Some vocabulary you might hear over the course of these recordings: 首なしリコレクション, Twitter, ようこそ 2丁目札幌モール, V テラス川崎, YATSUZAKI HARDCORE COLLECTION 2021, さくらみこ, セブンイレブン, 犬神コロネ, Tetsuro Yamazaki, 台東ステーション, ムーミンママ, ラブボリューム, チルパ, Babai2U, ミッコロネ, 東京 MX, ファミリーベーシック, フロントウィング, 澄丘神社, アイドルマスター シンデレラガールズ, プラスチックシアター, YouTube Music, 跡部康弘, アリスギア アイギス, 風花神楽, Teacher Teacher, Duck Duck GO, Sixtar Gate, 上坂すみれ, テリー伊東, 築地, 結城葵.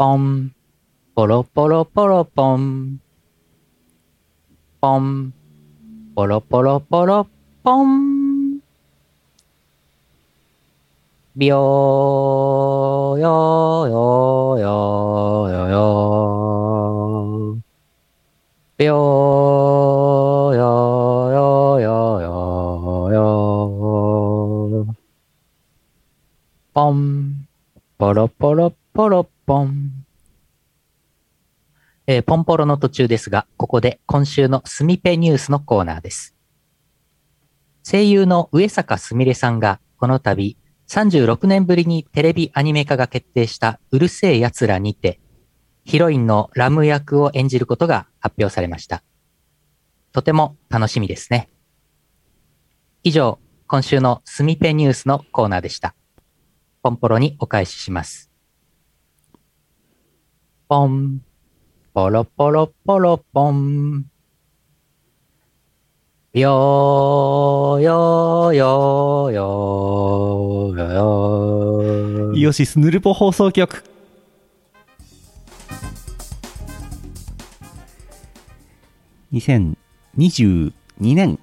ポンポロポロポロポンポンポロポロポロポンビヨーヨーヨーヨーヨーヨービヨーヨーヨーヨーヨーヨーポンポロポロポロポン。ポンポロの途中ですが、ここで今週のスミペニュースのコーナーです。声優の上坂すみれさんがこの度36年ぶりにテレビアニメ化が決定したうるせえやつらにてヒロインのラム役を演じることが発表されました。とても楽しみですね。以上、今週のスミペニュースのコーナーでした。ポンポロにお返しします。ポンポロポロポロポンよーよーよーよーよーイオシスヌルポ放送局。2022年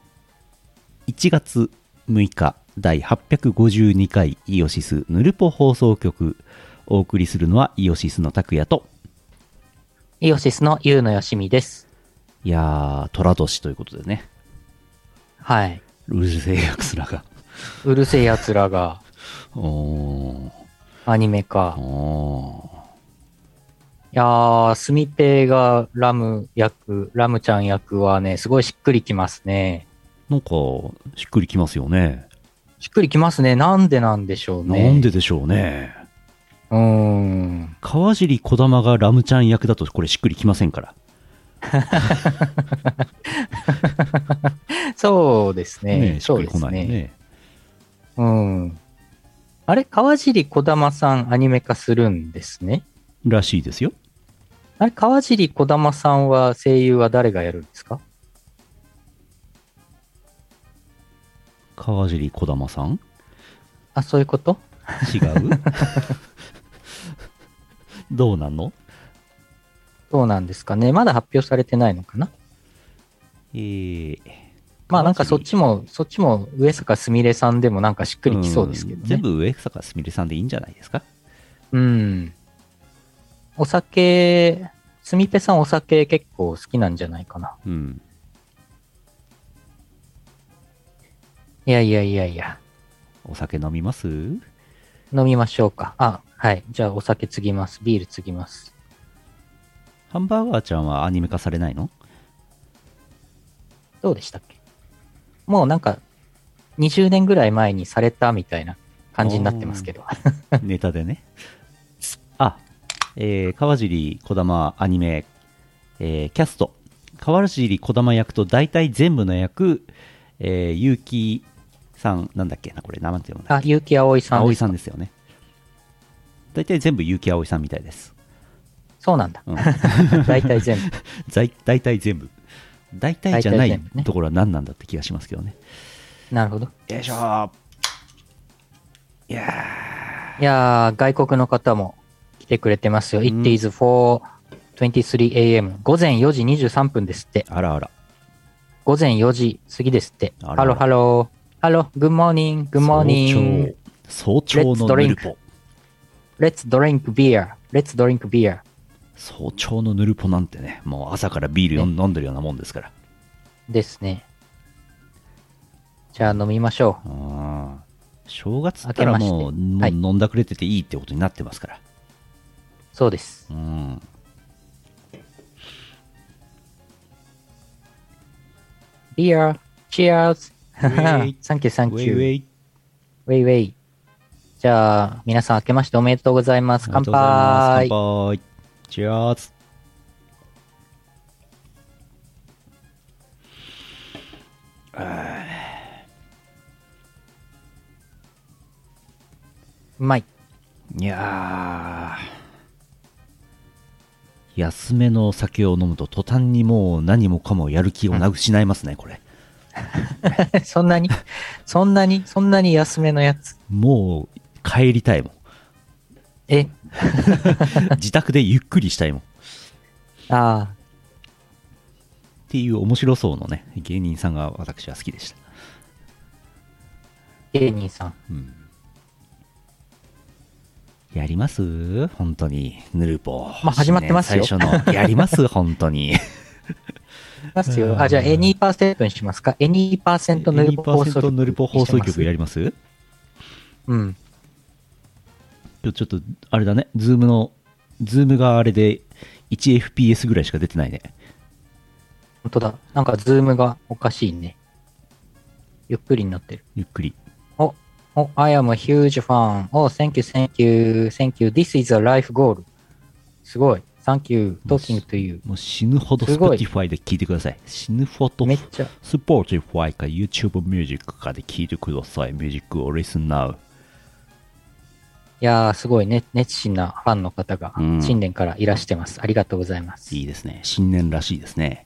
1月6日第852回イオシスヌルポ放送局、お送りするのはイオシスの拓也とイオシスのゆうのよしみです。いやー、虎年ということでね。はい。うるせえやつらが。うるせえやつらが。アニメか。いやー、すみぺーがラムちゃん役はね、すごいしっくりきますね。なんか、しっくりきますよね。しっくりきますね。なんでしょうね。なんででしょうね。川尻小玉がラムちゃん役だとこれしっくりきませんからそうですね、そうですね。あれ、川尻小玉さんアニメ化するんですね、らしいですよ。あれ、川尻小玉さんは声優は誰がやるんですか？川尻小玉さん、あ、そういうこと？違うどうなんの？どうなんですかね。まだ発表されてないのかな。まあなんかそっちも上坂すみれさんでもなんかしっくりきそうですけどね。全部上坂すみれさんでいいんじゃないですか。お酒、すみぺさんお酒結構好きなんじゃないかな。いや。お酒飲みます？飲みましょうか。あ、はい。じゃあお酒継ぎます。ビール継ぎます。ハンバーガーちゃんはアニメ化されないの？どうでしたっけ？もうなんか20年ぐらい前にされたみたいな感じになってますけど。ネタでね。あ、川尻小玉アニメ、キャスト。川尻小玉役と大体全部の役、結城さん、なんだっけな、これ名前って読むんだっけ。あ、結城葵さん。葵さんですよね。大体全部結城葵さんみたいです。そうなんだ。大体全部。大体じゃないところは何なんだって気がしますけどね。なるほど。よいしょー。いやー、外国の方も来てくれてますよ。It is 4:23 AM。午前4時23分ですって。あらあら。午前4時過ぎですって。ハロハロー。Hello, good morning, good morning. 早朝のヌルポ。Let's drink beer. 早朝のヌルポなんてね、もう朝からビール飲んでるようなもんですから。ですね。じゃあ飲みましょう。正月だったらもう飲んだくれてていいってことになってますから。はい、そうです。Beer, cheers.サンキューサンキュー。ウェイウェイ。じゃあ皆さん明けましておめでとうございます。乾杯。乾杯。チアーズ。うまい。いやー。安めの酒を飲むと途端にもう何もかもやる気を失いますね、これ。そんなに安めのやつ。もう帰りたいもん。え自宅でゆっくりしたいもん。ああ。っていう面白そうのね、芸人さんが私は好きでした。芸人さん。うん。やります本当に、ぬるぽ。まあ、始まってますよ。最初の。やります本当に。ますよ。あ、じゃあ、any% にしますか。any% ぬるぽ放送局。ぬるぽ放送局やります？うん。ちょっと、あれだね、ズームがあれで 1fps ぐらいしか出てないね。本当だ。なんかズームがおかしいね。ゆっくりになってる。ゆっくり。お、I am a huge fan. Oh, thank you, thank you, thank you. This is a life goal. すごい。Thank you, talking to you. もう死ぬほど Spotify で聞いてください。死ぬほど Spotify か YouTube Music かで聞いてください。Music or Listen Now。いやーすごいね、熱心なファンの方が新年からいらしてます、うん、ありがとうございます。いいですね、新年らしいですね。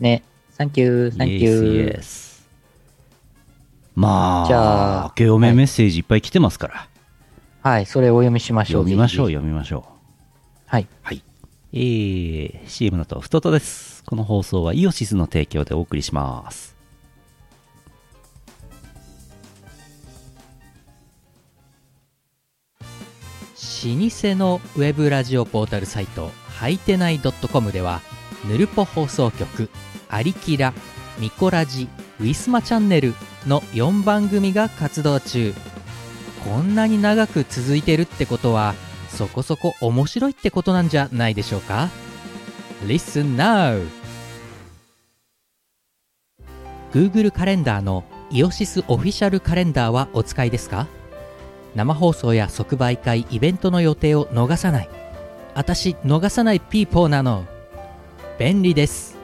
ね、サンキューサンキュー。イエス。まあじゃあ明けおめメッセージいっぱい来てますから、はい、はい、それお読みしましょう。読みましょう。はいはい。CM の後ふととです。この放送はイオシスの提供でお送りします。老舗のウェブラジオポータルサイトはいてない .com ではぬるぽ放送局、アリキラ、ミコラジ、ウイスマチャンネルの4番組が活動中。こんなに長く続いてるってことはそこそこ面白いってことなんじゃないでしょうか。 Listen now。 Google カレンダーのイオシスオフィシャルカレンダーはお使いですか？生放送や即売会、イベントの予定を逃さない、私逃さないピーポーなの、便利です。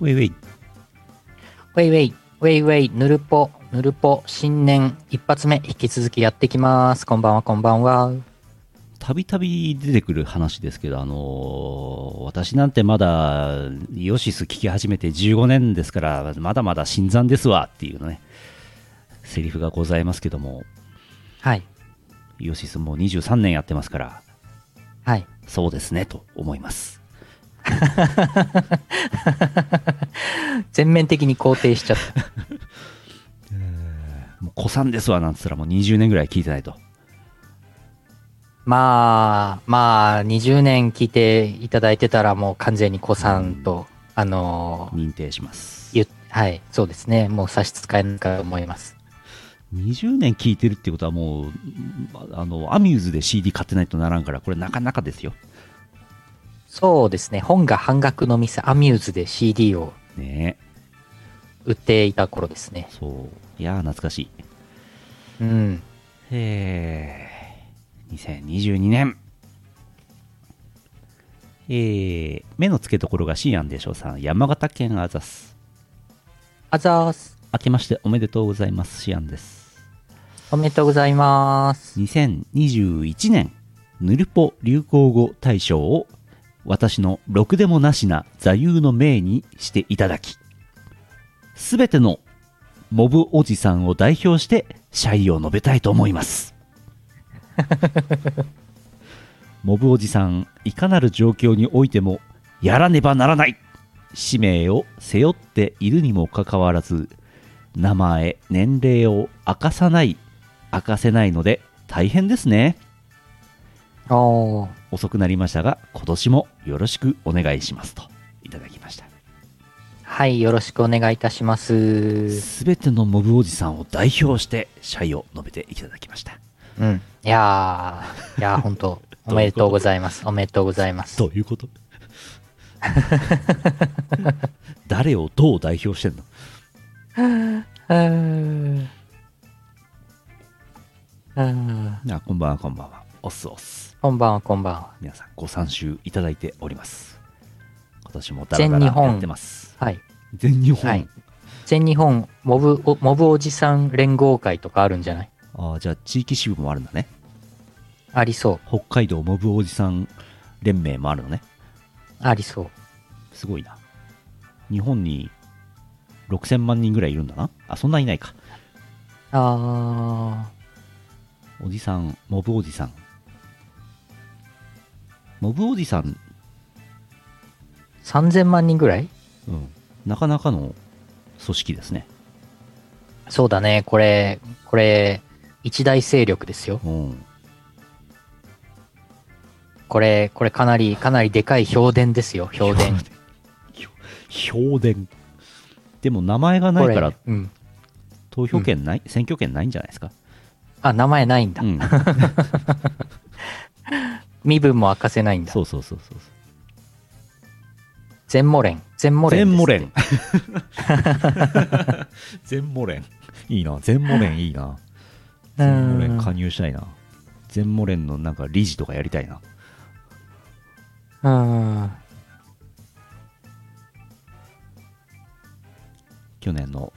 ウェイウェイウェイウェイウェイウェイ、ぬるぽぬるぽ新年一発目引き続きやってきます。こんばんは。こんばんは。たびたび出てくる話ですけど、私なんてまだイオシス聞き始めて15年ですからまだまだ新参ですわっていうねセリフがございますけども、はい、イオシスもう23年やってますから、はい、そうですねと思います。全面的に肯定しちゃった。もう子さんですわなんつったらもう20年ぐらい聞いてないと。まあ20年聞いていただいてたらもう完全に子さんと、認定します。はい、そうですね、もう差し支えないかと思います。20年聞いてるってことはもうアミューズで CD 買ってないとならんから、これなかなかですよ。そうですね、本が半額の店アミューズで CD をね売っていた頃ですね。そういや懐かしい。うん。2022年目の付けどころがシーアンでしょうさん、山形県アザス。アザス、明けましておめでとうございます。シーアンです。おめでとうございます。2021年ぬるぽ流行語大賞を私のろくでもなしな座右の銘にしていただき、すべてのモブおじさんを代表して謝意を述べたいと思います。モブおじさん、いかなる状況においてもやらねばならない使命を背負っているにもかかわらず、名前年齢を明かせないので大変ですね。遅くなりましたが今年もよろしくお願いしますといただきました。はい、よろしくお願いいたします。すべてのモブおじさんを代表して謝意を述べていただきました。うん、いやー本当おめでとうございます。おめでとうございます。どういうこと？誰をどう代表してんの？あ、こんばんは。こんばんは。おっすおっす。こんばんは。こんばんは。皆さんご参集いただいております。今年もダラダラやってます。はい、全日本、はい、全日本モブおじさん連合会とかあるんじゃない？あ、じゃあ地域支部もあるんだね。ありそう。北海道モブおじさん連盟もあるのね。ありそう。すごいな。日本に6000万人ぐらいいるんだな。あ、そんないないか。あー、おじさん、モブおじさん、モブおじさん3000万人ぐらい。うん、なかなかの組織ですね。そうだね。これ一大勢力ですよ。うん。これかなりでかい評伝ですよ。評伝。評伝。でも名前がないから、うん、投票権ない、うん、選挙権ないんじゃないですか。あ、名前ないんだ。うん、身分も明かせないんだ。そうそうそうそう。全モレン。全モレン。いいな。全モレンいいな。全モレン加入したいな。全モレンのなんか理事とかやりたいな。去年の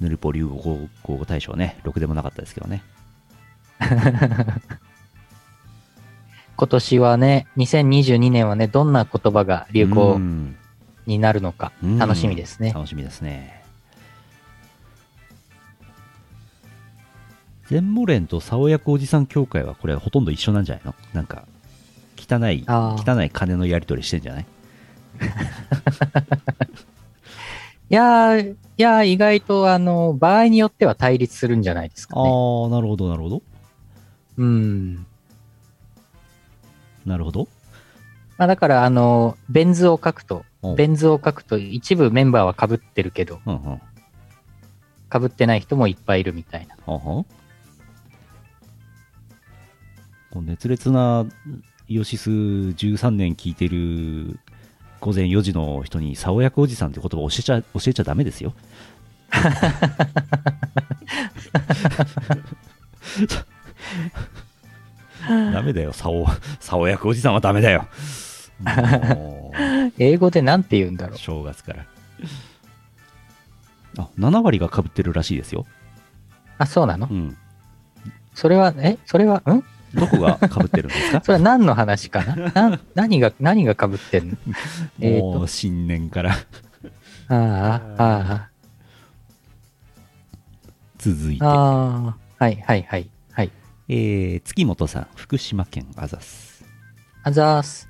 ヌルポ流行語大賞ね、ろくでもなかったですけどね。今年はね、2022年はね、どんな言葉が流行になるのか楽しみですね。楽しみですね。全モレンと竿役おじさん協会はこれほとんど一緒なんじゃないの？なんか汚い金のやり取りしてんじゃない？いや意外と場合によっては対立するんじゃないですかね。ああ、なるほどなるほど。なるほど。まあ、だからベン図を書くと一部メンバーは被ってるけど、うんうん、被ってない人もいっぱいいるみたいな。うんうん、こう熱烈なイオシス13年聞いてる午前4時の人に竿役おじさんって言葉を教えちゃダメですよ。ダメだよ、竿役おじさんはダメだよ。英語でなんて言うんだろう。正月から。あ、7割が被ってるらしいですよ。あ、そうなの？うん。それは、ん？どこが被ってるんですか？それは何の話かな？何が被ってんの？もう新年から。ああ、ああ。続いて。ああ、はいはいはい。月本さん、福島県あざす。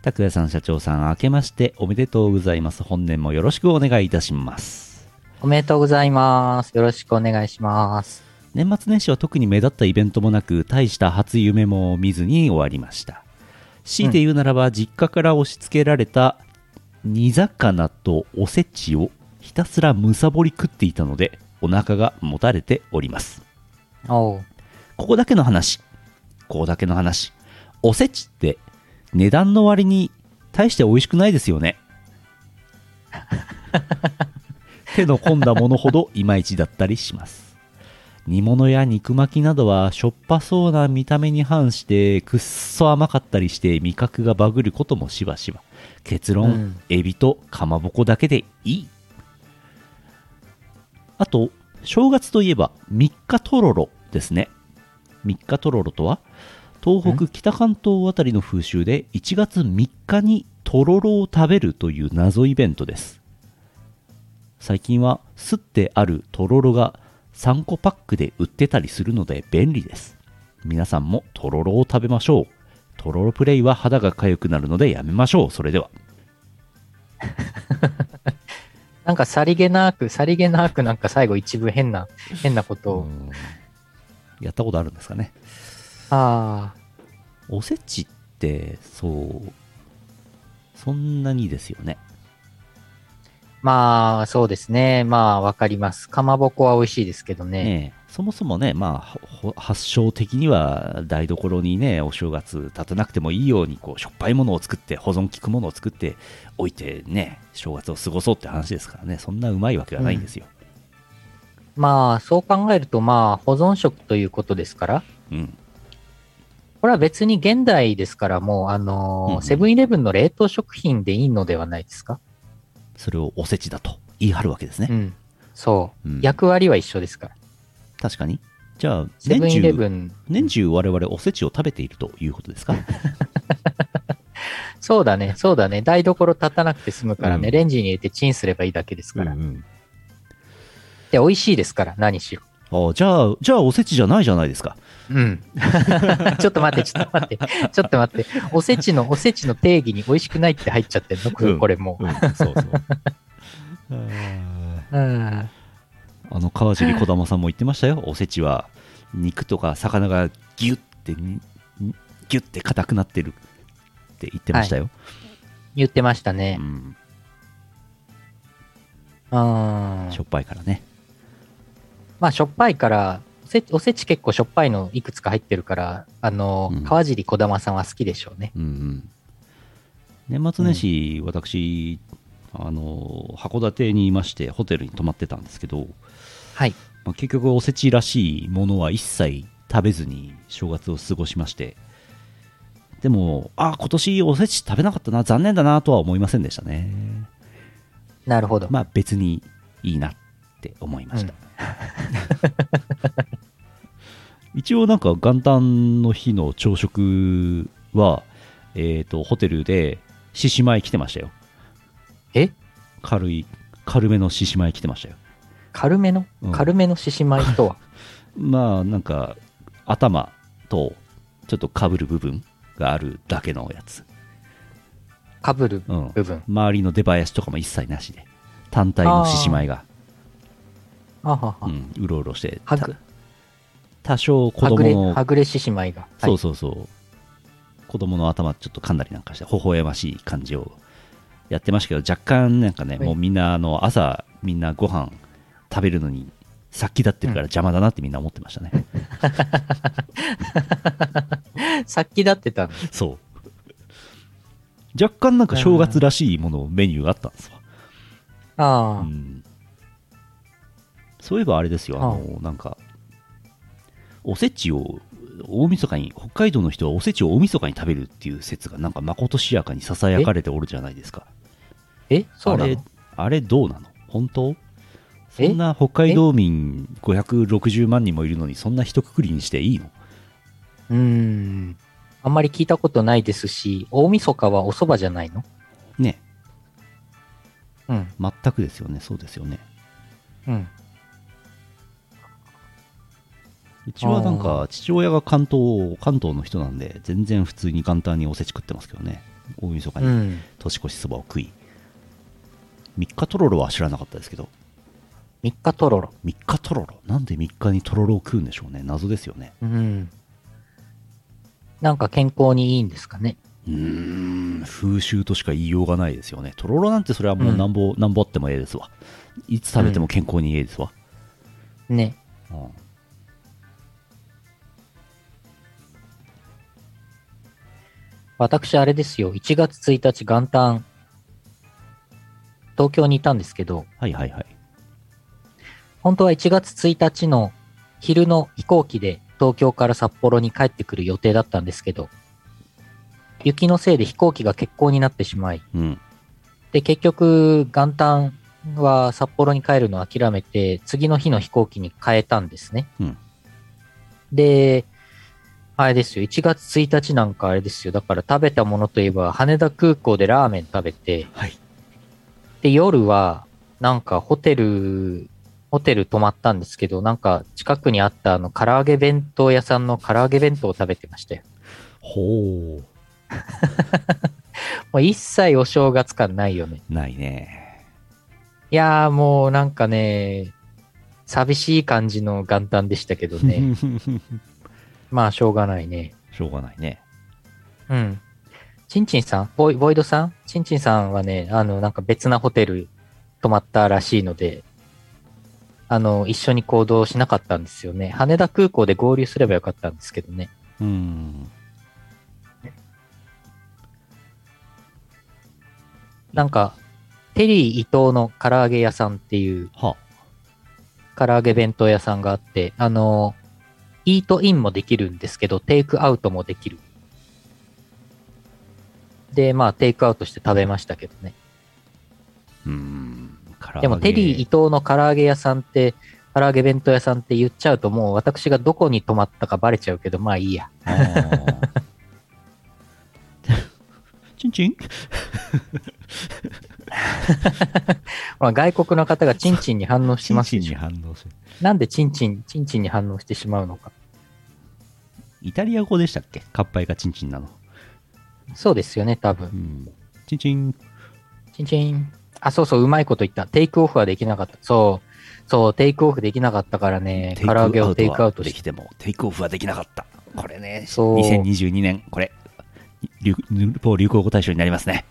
拓也さん、社長さん、明けましておめでとうございます。本年もよろしくお願いいたします。おめでとうございます。よろしくお願いします。年末年始は特に目立ったイベントもなく、大した初夢も見ずに終わりました。強いて言うならば、実家から押し付けられた煮魚とおせちをひたすらむさぼり食っていたので、お腹がもたれております。ここだけの話、おせちって値段の割に大して美味しくないですよね。手の込んだものほどいまいちだったりします。煮物や肉巻きなどはしょっぱそうな見た目に反してくっそ甘かったりして、味覚がバグることもしばしば。結論、エビとかまぼこだけでいい。あと正月といえば3日とろろですね。3日とろろとは東北北関東あたりの風習で、1月3日にとろろを食べるという謎イベントです。最近はすってあるとろろが3個パックで売ってたりするので便利です。皆さんもとろろを食べましょう。とろろプレイは肌が痒くなるのでやめましょう。それでは。なんかさりげなくなんか最後一部変なことをやったことあるんですかね。ああ、おせちってそんなにですよね。まあそうですね。まあわかります。かまぼこは美味しいですけど ね、そもそもね、まあ発祥的には台所にね、お正月立たなくてもいいようにこうしょっぱいものを作って、保存効くものを作っておいてね、正月を過ごそうって話ですからね。そんなうまいわけがないんですよ。まあそう考えると、まあ保存食ということですから、これは別に現代ですから、もうセブンイレブンの冷凍食品でいいのではないですか。それをおせちだと言い張るわけですね。そう、役割は一緒ですから。確かにじゃあ年中我々おせちを食べているということですか？そうだね、そうだね。台所立たなくて済むからね、レンジに入れてチンすればいいだけですから。うんうん、で、美味しいですから、何しろ。ああ、じゃあおせちじゃないじゃないですか。うん。ちょっと待って。ちょっと待って。おせちの定義に美味しくないって入っちゃってんの、うん、これもう。うん、そうそう。川尻小玉さんも言ってましたよ。おせちは肉とか魚がギュッて硬くなってるって言ってましたよ。はい、言ってましたね。うん。しょっぱいからね。まあしょっぱいからおせち結構しょっぱいのいくつか入ってるから川尻小玉さんは好きでしょうね。うんうん、年末年始、うん、私函館にいましてホテルに泊まってたんですけど、はい。まあ、結局おせちらしいものは一切食べずに正月を過ごしまして、でも今年おせち食べなかったな、残念だなとは思いませんでしたね。なるほど。まあ別にいいなって思いました。うん一応なんか元旦の日の朝食は、ホテルで獅子舞来てましたよ。え？軽めの獅子舞来てましたよ。軽めの獅子舞とはまあなんか頭とちょっと被る部分があるだけのやつ。被る部分、うん、周りの出囃子とかも一切なしで単体の獅子舞がうろうろして多少子供のはぐれ獅子舞が、はい、そう子供の頭ちょっと噛んだりなんかして微笑ましい感じをやってましたけど、若干なんかね、もうみんな朝みんなご飯食べるのに殺気立ってるから邪魔だなってみんな思ってましたね、うん、殺気立ってたの。そう若干なんか正月らしいものメニューがあったんですわ。ああ、うん、そういえばあれですよ、なんかおせちを大晦日に、北海道の人はおせちを大晦日に食べるっていう説がなんかまことしやかにささやかれておるじゃないですか。え？そうなの？あれどうなの？本当？そんな北海道民560万人もいるのにそんな一括りにしていいの？あんまり聞いたことないですし、大晦日はおそばじゃないの？ね。うん。全くですよね、そうですよね。うん。うちはなんか父親が関東の人なんで全然普通に簡単におせち食ってますけどね。大晦日に年越しそばを食い、うん、3日とろろは知らなかったですけど。3日とろろなんで3日にとろろを食うんでしょうね。謎ですよね。うん。なんか健康にいいんですかね。風習としか言いようがないですよね。とろろなんてそれはもうなんぼあってもええですわ。いつ食べても健康にええですわ、うん、ね、うん、私あれですよ、1月1日元旦東京にいたんですけど、はいはいはい、本当は1月1日の昼の飛行機で東京から札幌に帰ってくる予定だったんですけど、雪のせいで飛行機が欠航になってしまい、うん、で結局元旦は札幌に帰るのを諦めて次の日の飛行機に変えたんですね、うん、であれですよ、1月1日なんかあれですよ、だから食べたものといえば羽田空港でラーメン食べて、はい、で夜はなんかホテル泊まったんですけど、なんか近くにあった唐揚げ弁当屋さんの唐揚げ弁当を食べてましたよ。ほうもう一切お正月感ないよね。ないね。いやーもうなんかね、寂しい感じの元旦でしたけどねまあしょうがないね。うん。ちんちんさん、ボイドさん、ちんちんさんはね、なんか別なホテル泊まったらしいので一緒に行動しなかったんですよね。羽田空港で合流すればよかったんですけどね。うん、なんかテリー伊東の唐揚げ屋さんっていう唐揚げ弁当屋さんがあって、イートインもできるんですけど、テイクアウトもできる。で、まあ、テイクアウトして食べましたけどね。でも、テリー伊東の唐揚げ屋さんって、唐揚げ弁当屋さんって言っちゃうともう私がどこに泊まったかバレちゃうけど、まあいいや。チンチンまあ外国の方がチンチンに反応しますでしょ。チンチンに反応する。なんでチンチンに反応してしまうのか。イタリア語でしたっけ、カッパイがチンチンなの。そうですよね、多分、うん、チンチンチンチン。あ、そうそう、うまいこと言った。テイクオフはできなかった。そうテイクオフできなかったからね、唐揚げをテイクアウトしてできてもテイクオフはできなかった。これね、そう2022年これヌルポ流行語大賞になりますね。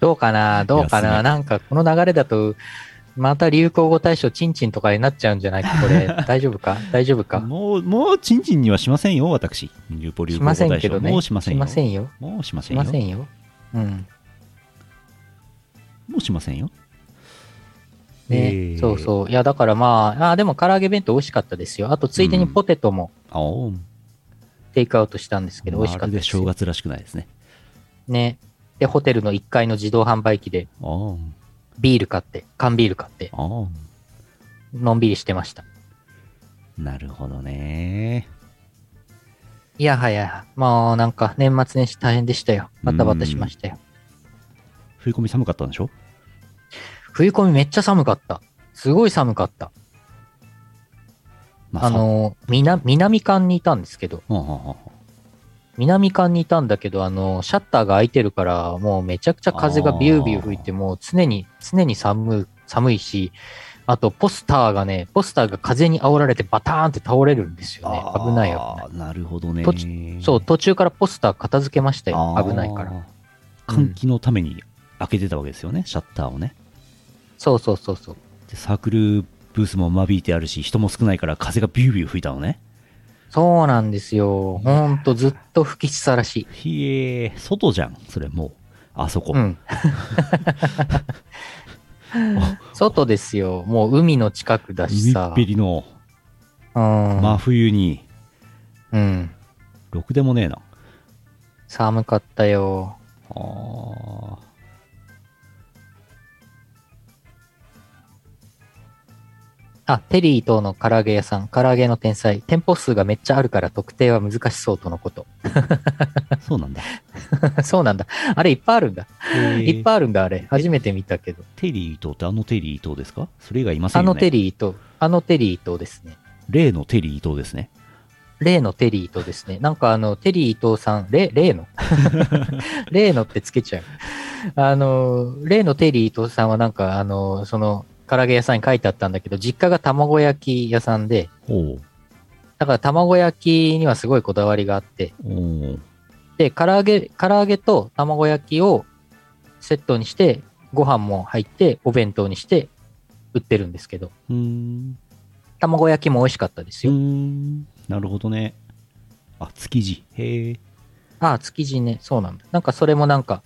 どうかな、なんかこの流れだとまた流行語大賞チンチンとかになっちゃうんじゃないかこれ。大丈夫か。もうチンチンにはしませんよ、私。流行語大賞しませんけどね。もうしませんよ。しませんよ。うん。もうしませんよ。ね、そうそう。いやだからまあ、でも唐揚げ弁当美味しかったですよ。あとついでにポテトもテイクアウトしたんですけど、美味しかったですよ。まるで正月らしくないですね。ね。でホテルの1階の自動販売機で。缶ビール買ってのんびりしてました。なるほどね。いやはや、まあなんか年末年始大変でしたよ。バタバタしましたよ。冬込み寒かったんでしょ。冬込みめっちゃ寒かった。すごい寒かった、まあ、南館にいたんですけど、南館にいたんだけど、シャッターが開いてるから、もうめちゃくちゃ風がビュービュー吹いて、もう常に寒いし、あとポスターが風に煽られてバターンって倒れるんですよね。危ない。なるほどね。そう、途中からポスター片付けましたよ。危ないから。換気のために開けてたわけですよね、シャッターをね。そう。で、サークルブースも間引いてあるし、人も少ないから風がビュービュー吹いたのね。そうなんですよ。ほんとずっと吹きっさらし。へえ、外じゃん。それもうあそこ。うん、外ですよ。もう海の近くだしさ。海っぺりの真冬に。うん。ろくでもねえな。寒かったよ。はあ。あ、テリー等の唐揚げ屋さん、唐揚げの天才、店舗数がめっちゃあるから特定は難しそうとのこと。そうなんだ。あれいっぱいあるんだ。いっぱいあるんだ、あれ。初めて見たけど。テリー等ってあのテリー等ですか？それ以外いませんよね。あのテリー等ですね。例のテリー等ですね。なんかテリー等さん、例の。例のってつけちゃう。例のテリー等さんはなんか唐揚げ屋さんに書いてあったんだけど、実家が卵焼き屋さんで、だから卵焼きにはすごいこだわりがあって、で、唐揚げと卵焼きをセットにして、ご飯も入って、お弁当にして売ってるんですけど、卵焼きも美味しかったですよ。なるほどね。あ、築地。へえ。あ、築地ね。そうなんだ。なんかそれもなんか、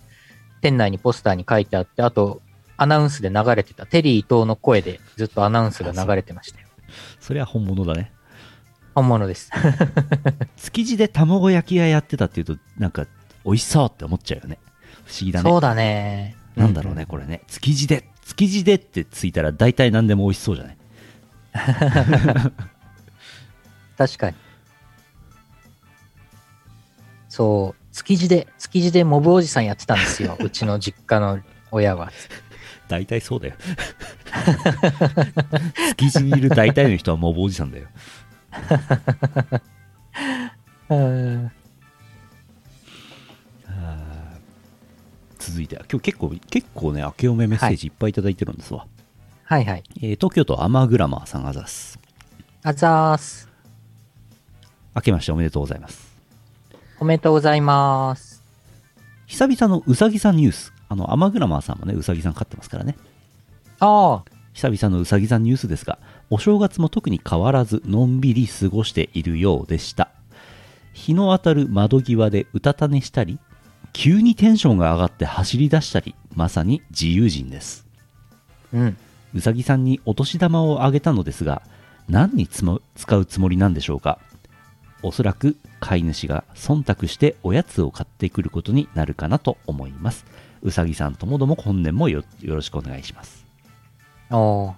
店内にポスターに書いてあって、あと、アナウンスで流れてた。テリー伊藤の声でずっとアナウンスが流れてましたよ。それは本物だね。本物です。築地で卵焼き屋やってたっていうと、なんか美味しそうって思っちゃうよね。不思議だね。そうだね。なんだろうね、これね。築地でってついたら大体何でも美味しそうじゃない。確かに。そう、築地でモブおじさんやってたんですよ。うちの実家の親は。大体そうだよ。築地にいる大体の人はモブおじさんだよ。続いては今日結構ね、明けおめメッセージいっぱいいただいてるんですわ。はい、はい、はい。東京都アマグラマーさん、あざーす。明けましておめでとうございます。おめでとうございます。久々のうさぎさんニュース。アマグラマーさんもね、うさぎさん飼ってますからね。ああ。久々のうさぎさんニュースですが、お正月も特に変わらずのんびり過ごしているようでした。日の当たる窓際でうたた寝したり、急にテンションが上がって走り出したり、まさに自由人です。うん。うさぎさんにお年玉をあげたのですが、何に使うつもりなんでしょうか。おそらく飼い主が忖度しておやつを買ってくることになるかなと思います。うさぎさんともども本年も よろしくお願いします。おー、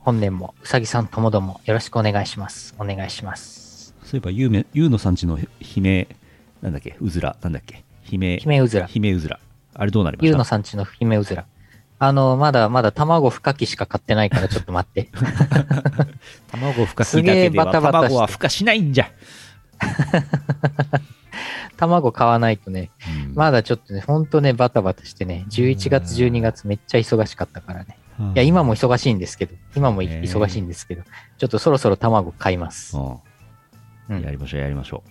本年もうさぎさんともどもよろしくお願いします。お願いします。そういえばゆうのさんちの姫なんだっけ、うずらなんだっけ、姫うずらあれどうなりました？ゆうのさんちの姫うずら、まだ卵ふかきしか買ってないからちょっと待って卵ふかきだけでは卵はふかしないんじゃ卵買わないとね、うん、まだちょっとね、ほんとねバタバタしてね、11月12月めっちゃ忙しかったからね、いや今も忙しいんですけど、ちょっとそろそろ卵買います。うん、やりましょ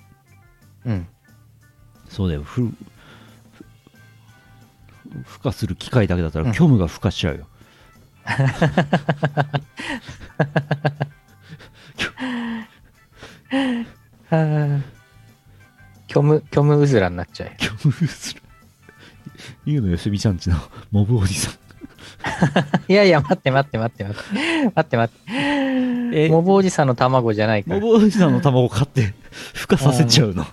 う。うん。そうだよ。孵化する機会だけだったら虚無が孵化しちゃうよ。虚無うずらになっちゃうよ。虚無うずら。ゆうのよしみちゃんちのモブおじさん。いや待って、モブおじさんの卵じゃないから。モブおじさんの卵買って孵化させちゃうの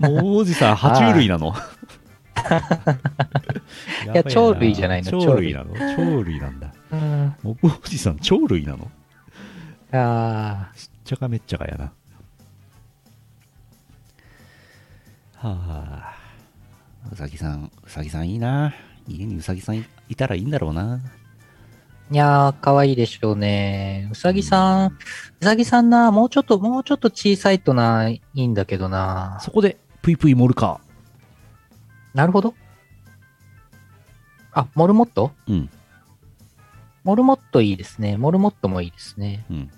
モブおじさん爬虫類なのいや鳥類じゃないの、鳥類なんだ。モブおじさん鳥類なの。ああ、しっちゃかめっちゃかやな。はあ、うさぎさんいいな。家にうさぎさんいたらいいんだろうな。いやー、かわいいでしょうね。うさぎさんな、もうちょっと小さいとな、いいんだけどな。そこで、ぷいぷいモルカー。なるほど。あ、モルモット？うん。モルモットいいですね。モルモットもいいですね。うん。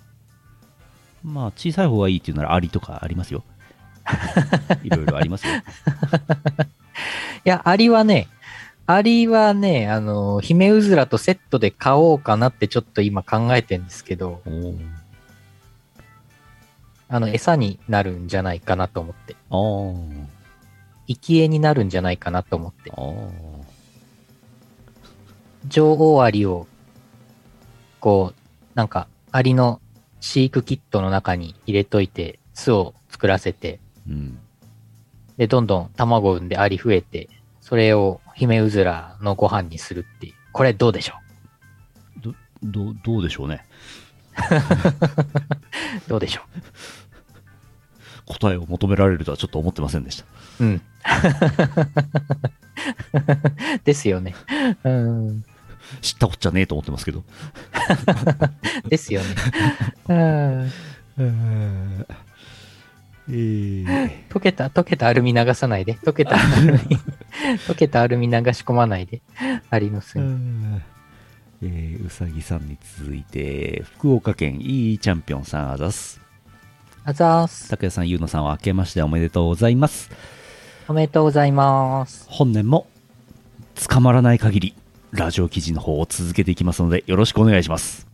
まあ、小さい方がいいっていうなら、アリとかありますよ。いろいろありますよ。いや、アリはね、姫うずらとセットで買おうかなってちょっと今考えてんですけど、餌になるんじゃないかなと思って。生き餌になるんじゃないかなと思って。女王アリを、こう、なんか、アリの飼育キットの中に入れといて、巣を作らせて、うん、で、どんどん卵を産んでアリ増えて、それを姫うずらのご飯にするっていう。これどうでしょう？どうでしょうね。どうでしょう。答えを求められるとはちょっと思ってませんでした。うん。ですよね。うん。知ったこっちゃねえと思ってますけど。ですよね。うん。溶けたアルミ流さないで。溶けたアルミ流し込まないで。アリの巣に。うさぎさんに続いて、福岡県いいチャンピオンさん、あざーす。たくやさん、ゆうのさんは明けましておめでとうございます。おめでとうございます。本年も捕まらない限り、ラジオ記事の方を続けていきますので、よろしくお願いします。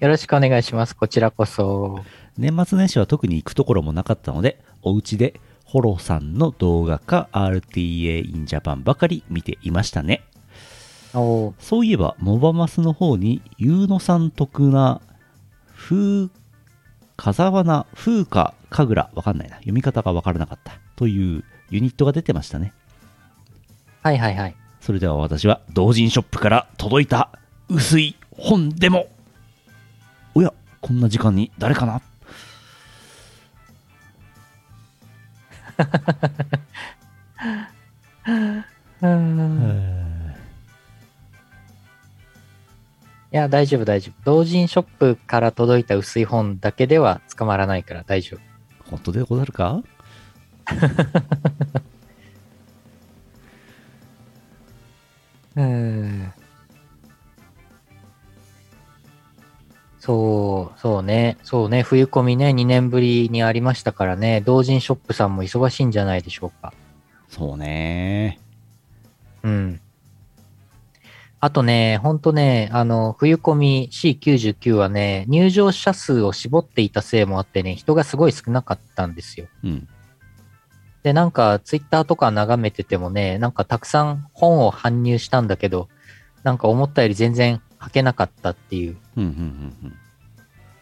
よろしくお願いします。こちらこそ。年末年始は特に行くところもなかったので、お家でホロさんの動画か RTA in Japan ばかり見ていましたね。そういえばモバマスの方にゆうのさん得な風花神楽、わかんないな、読み方がわからなかったというユニットが出てましたね。はいはいはい。それでは私は同人ショップから届いた薄い本でも。おや、こんな時間に誰かな。いや、大丈夫。同人ショップから届いた薄い本だけでは捕まらないから大丈夫。本当でござるか。そうね、冬コミね、2年ぶりにありましたからね。同人ショップさんも忙しいんじゃないでしょうか。そうね。うん。あとね、ほんとね、冬コミ C99 はね、入場者数を絞っていたせいもあってね、人がすごい少なかったんですよ。うん。で、なんか、ツイッターとか眺めててもね、なんかたくさん本を搬入したんだけど、なんか思ったより全然履けなかったっていう、うんうんうんうん、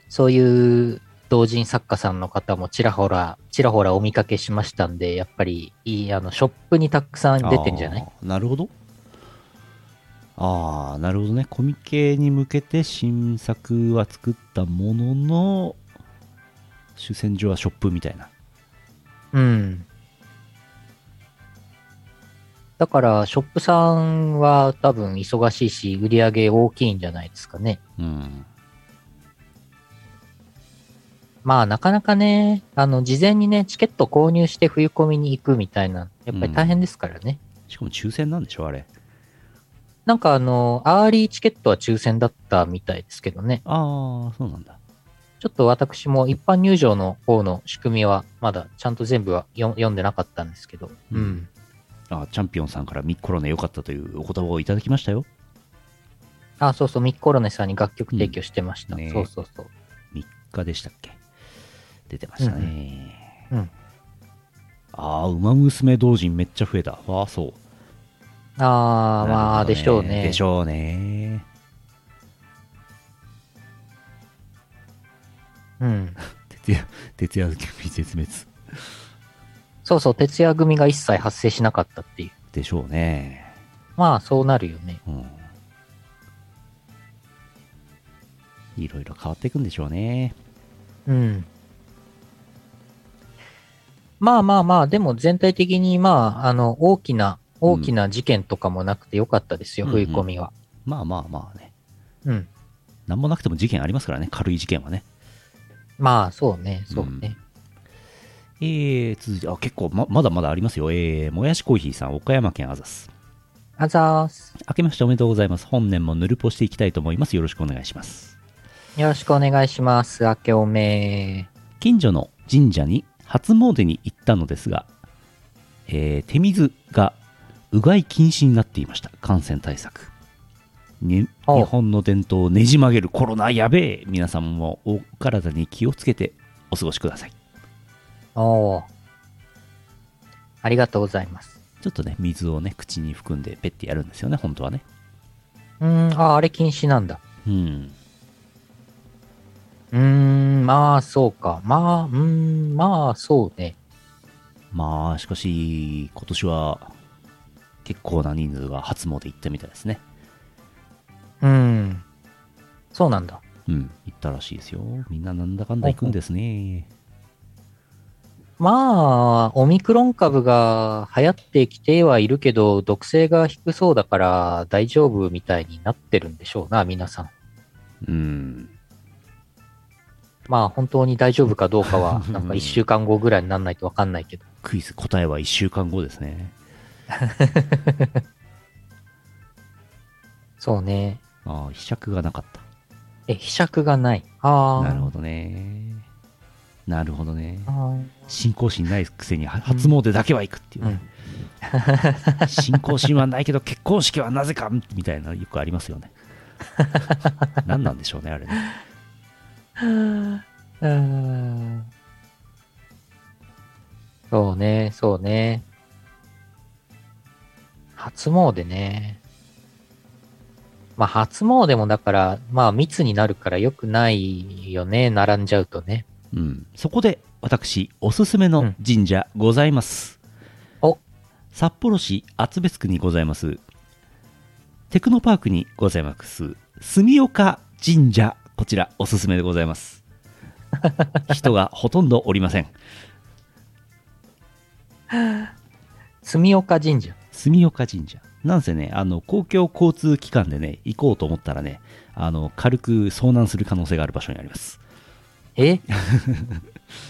そういう同人作家さんの方もちらほらお見かけしましたんで、やっぱりいいショップにたくさん出てんじゃない？なるほど。ああ、なるほどね。コミケに向けて新作は作ったものの主戦場はショップみたいな。うん。だからショップさんは多分忙しいし売り上げ大きいんじゃないですかね。うん。まあなかなかね、事前にねチケット購入して冬コミに行くみたいな、やっぱり大変ですからね。うん、しかも抽選なんでしょあれ。なんかアーリーチケットは抽選だったみたいですけどね。ああ、そうなんだ。ちょっと私も一般入場の方の仕組みはまだちゃんと全部は読んでなかったんですけど。うん。あ、チャンピオンさんからミッコロネ良かったというお言葉をいただきましたよ。あ、そうそう、ミッコロネさんに楽曲提供してました。うんね、そうそうそう。3日でしたっけ？出てましたね。うん。うん、ああ、ウマ娘同人めっちゃ増えた。ああ、そう。ああ、まあ、でしょうね。でしょうね。うん。徹夜組絶滅。そうそう、徹夜組が一切発生しなかったっていう。でしょうね。まあ、そうなるよね。うん。いろいろ変わっていくんでしょうね。うん。まあまあまあ、でも全体的に、まあ、大きな事件とかもなくてよかったですよ、冬コミは。まあまあまあね。うん。なんもなくても事件ありますからね、軽い事件はね。まあ、そうね、そうね。うん、続いて、あ、結構まだまだありますよ。もやしコーヒーさん、岡山県あざす。あざーす。明けましておめでとうございます。本年もぬるぽしていきたいと思います。よろしくお願いします。よろしくお願いします。明けおめ。近所の神社に初詣に行ったのですが、手水がうがい禁止になっていました。感染対策、ね、日本の伝統をねじ曲げるコロナやべえ。皆さんもお体に気をつけてお過ごしください。おー、ありがとうございます。ちょっとね、水をね口に含んでペッてやるんですよね、本当はね。あれ禁止なんだ。まあそうか。まあまあそうね。まあしかし今年は結構な人数が初詣行ったみたいですね。そうなんだ。行ったらしいですよ。みんななんだかんだ行くんですね。まあオミクロン株が流行ってきてはいるけど、毒性が低そうだから大丈夫みたいになってるんでしょうな、皆さん。まあ本当に大丈夫かどうかはなんか1週間後ぐらいにならないと分かんないけどクイズ答えは1週間後ですね。そうね。ああ、ひしゃくがなかった。ひしゃくがない。ああ。なるほどね。なるほどね。信仰心ないくせに初詣だけは行くっていうね。信仰心はないけど結婚式はなぜかみたいなよくありますよね。何なんでしょうねあれね。そうね、そうね。初詣ね。まあ初詣もだから、まあ密になるから良くないよね、並んじゃうとね。そこで私、おすすめの神社ございます。札幌市厚別区にございます、テクノパークにございます、住岡神社、こちらおすすめでございます。人がほとんどおりません。住岡神社。住岡神社なんせね、公共交通機関でね行こうと思ったらね、軽く遭難する可能性がある場所にあります。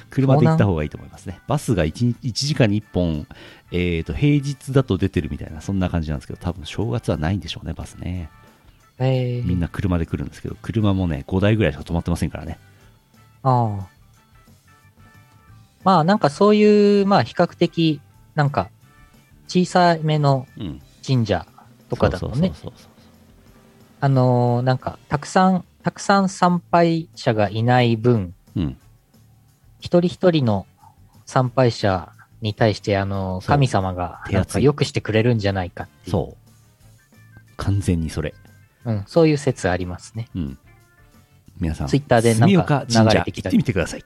車で行った方がいいと思いますね。バスが 1時間に1本、平日だと出てるみたいなそんな感じなんですけど、多分正月はないんでしょうね、バスね。みんな車で来るんですけど、車もね5台ぐらいしか止まってませんからね。ああ、まあなんかそういうまあ比較的なんか小さめの神社とかだとね、なんかたくさん参拝者がいない分、一人一人の参拝者に対して神様がなんか良くしてくれるんじゃないかっていう。そう、完全にそれ。うん、そういう説ありますね、うん、皆さんツイッターでなんか流れてきたり、住岡神社行ってみてください。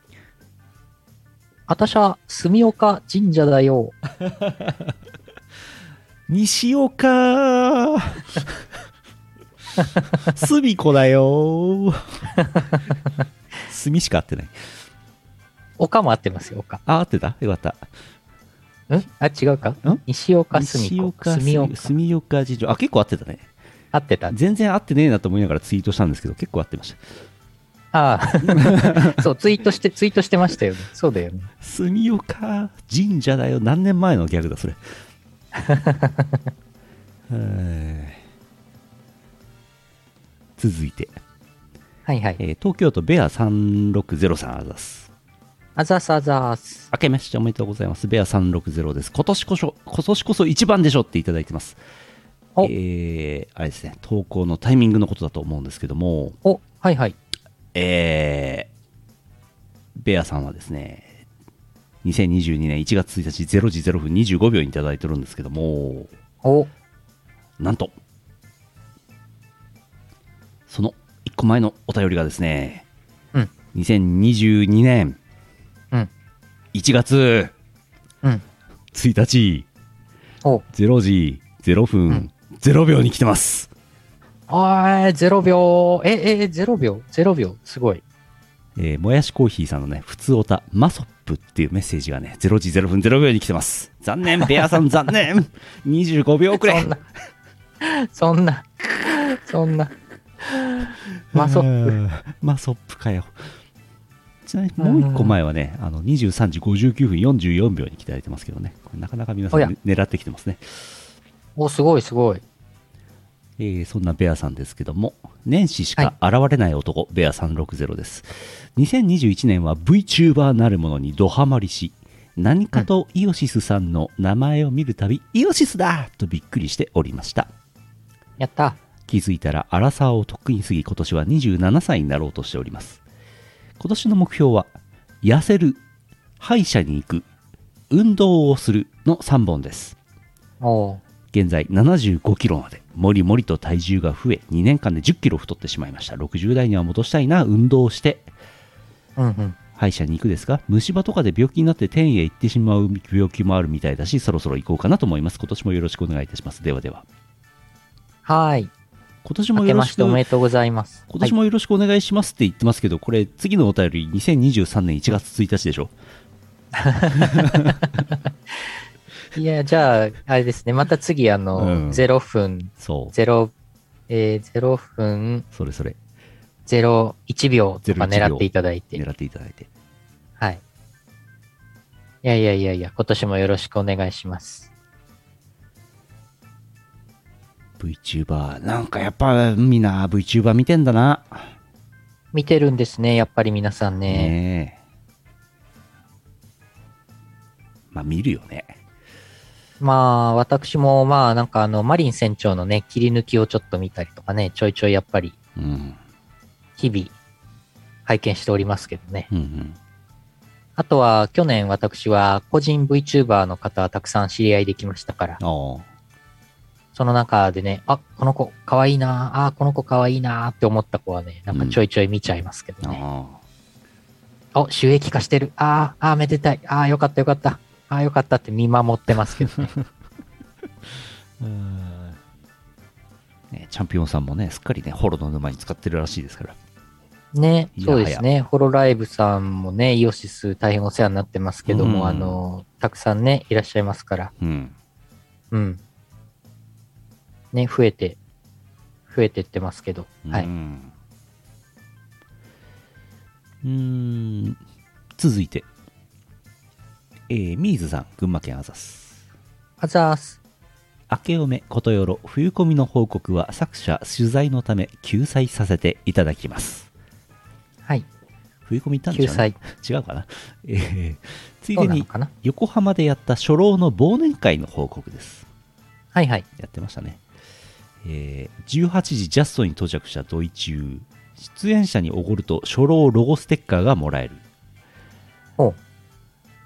私は住岡神社だよ西岡すみこだよすみしか合ってない。岡も合ってますよ。岡あ合ってた、よかった。んあ違うか、ん西岡すみこ、住岡神社、あ結構合ってたね。合ってた。全然合ってねえなと思いながらツイートしたんですけど結構合ってました。ああそうツイートしてましたよね。そうだよね、住岡神社だよ。何年前のギャグだそれ続いて、はいはい、東京都ベア3603、あざすあざすあざす、明けましておめでとうございます。ベア360です。今年こそ一番でしょっていただいてます。あれですね、投稿のタイミングのことだと思うんですけども、おはいはい、ベアさんはですね2022年1月1日0時0分25秒にいただいてるんですけども、おなんとその1個前のお便りがですね、うん、2022年1月1日0時0分0秒に来てます。0秒0秒すごい。もやしコーヒーさんのね、普通おたマソップっていうメッセージがね、0時0分0秒に来てます。残念ベアさん残念25秒くれそんなマソップマソップかよ。ちなみにもう一個前はね、23時59分44秒に来ていただいてますけどね、これなかなか皆さん狙ってきてますね。おすごいすごい。そんなベアさんですけども、年始しか現れない男、はい、ベア360です。2021年は VTuber なるものにドハマりし、何かとイオシスさんの名前を見るたび、うん、イオシスだとびっくりしておりました。やった。気づいたらアラサーをとっくに過ぎ、今年は27歳になろうとしております。今年の目標は痩せる、歯医者に行く、運動をするの3本です。おう、現在75キロまでもりもりと体重が増え、2年間で10キロ太ってしまいました。60代には戻したいな。運動して、うんうん、歯医者に行くですが、虫歯とかで病気になって天へ行ってしまう病気もあるみたいだし、そろそろ行こうかなと思います。今年もよろしくお願いいたします。ではでは。はい、今年もよろしくおめでとうございます。今年もよろしくお願いしますって言ってますけど、はい、これ次のお便り2023年1月1日でしょいや、じゃあ、あれですね、また次、うん、0分、そう、0分、それ、01秒とか狙っていただいて。はい。いや、今年もよろしくお願いします。VTuber、なんかやっぱみんな VTuber 見てんだな。見てるんですね、やっぱり皆さんね。まあ、見るよね。まあ、私も、まあ、なんかマリン船長のね、切り抜きをちょっと見たりとかね、ちょいちょいやっぱり、日々、拝見しておりますけどね。うんうん、あとは、去年私は、個人 VTuber の方はたくさん知り合いできましたから、その中でね、あ、この子かわいいな、あ、この子かわいいなって思った子はね、なんかちょいちょい見ちゃいますけどね。うん、お、収益化してる。あ、めでたい。あ、よかった。あ、よかったって見守ってますけどねね、チャンピオンさんもね、すっかりね、ホロの沼に使ってるらしいですからね。そうですね、ホロライブさんもね、イオシス大変お世話になってますけども、たくさんねいらっしゃいますから、うんね、増えてってますけど、はい、続いてミーズさん、群馬県あざす。明けおめことよろ、冬コミの報告は作者取材のため救済させていただきます。はい、冬コミ行ったんでしょうね。違うかな、ついでに横浜でやった初老の忘年会の報告です。はいはい、やってましたね。18時ジャストに到着したドイチュー、出演者におごると初老ロゴステッカーがもらえる。おう、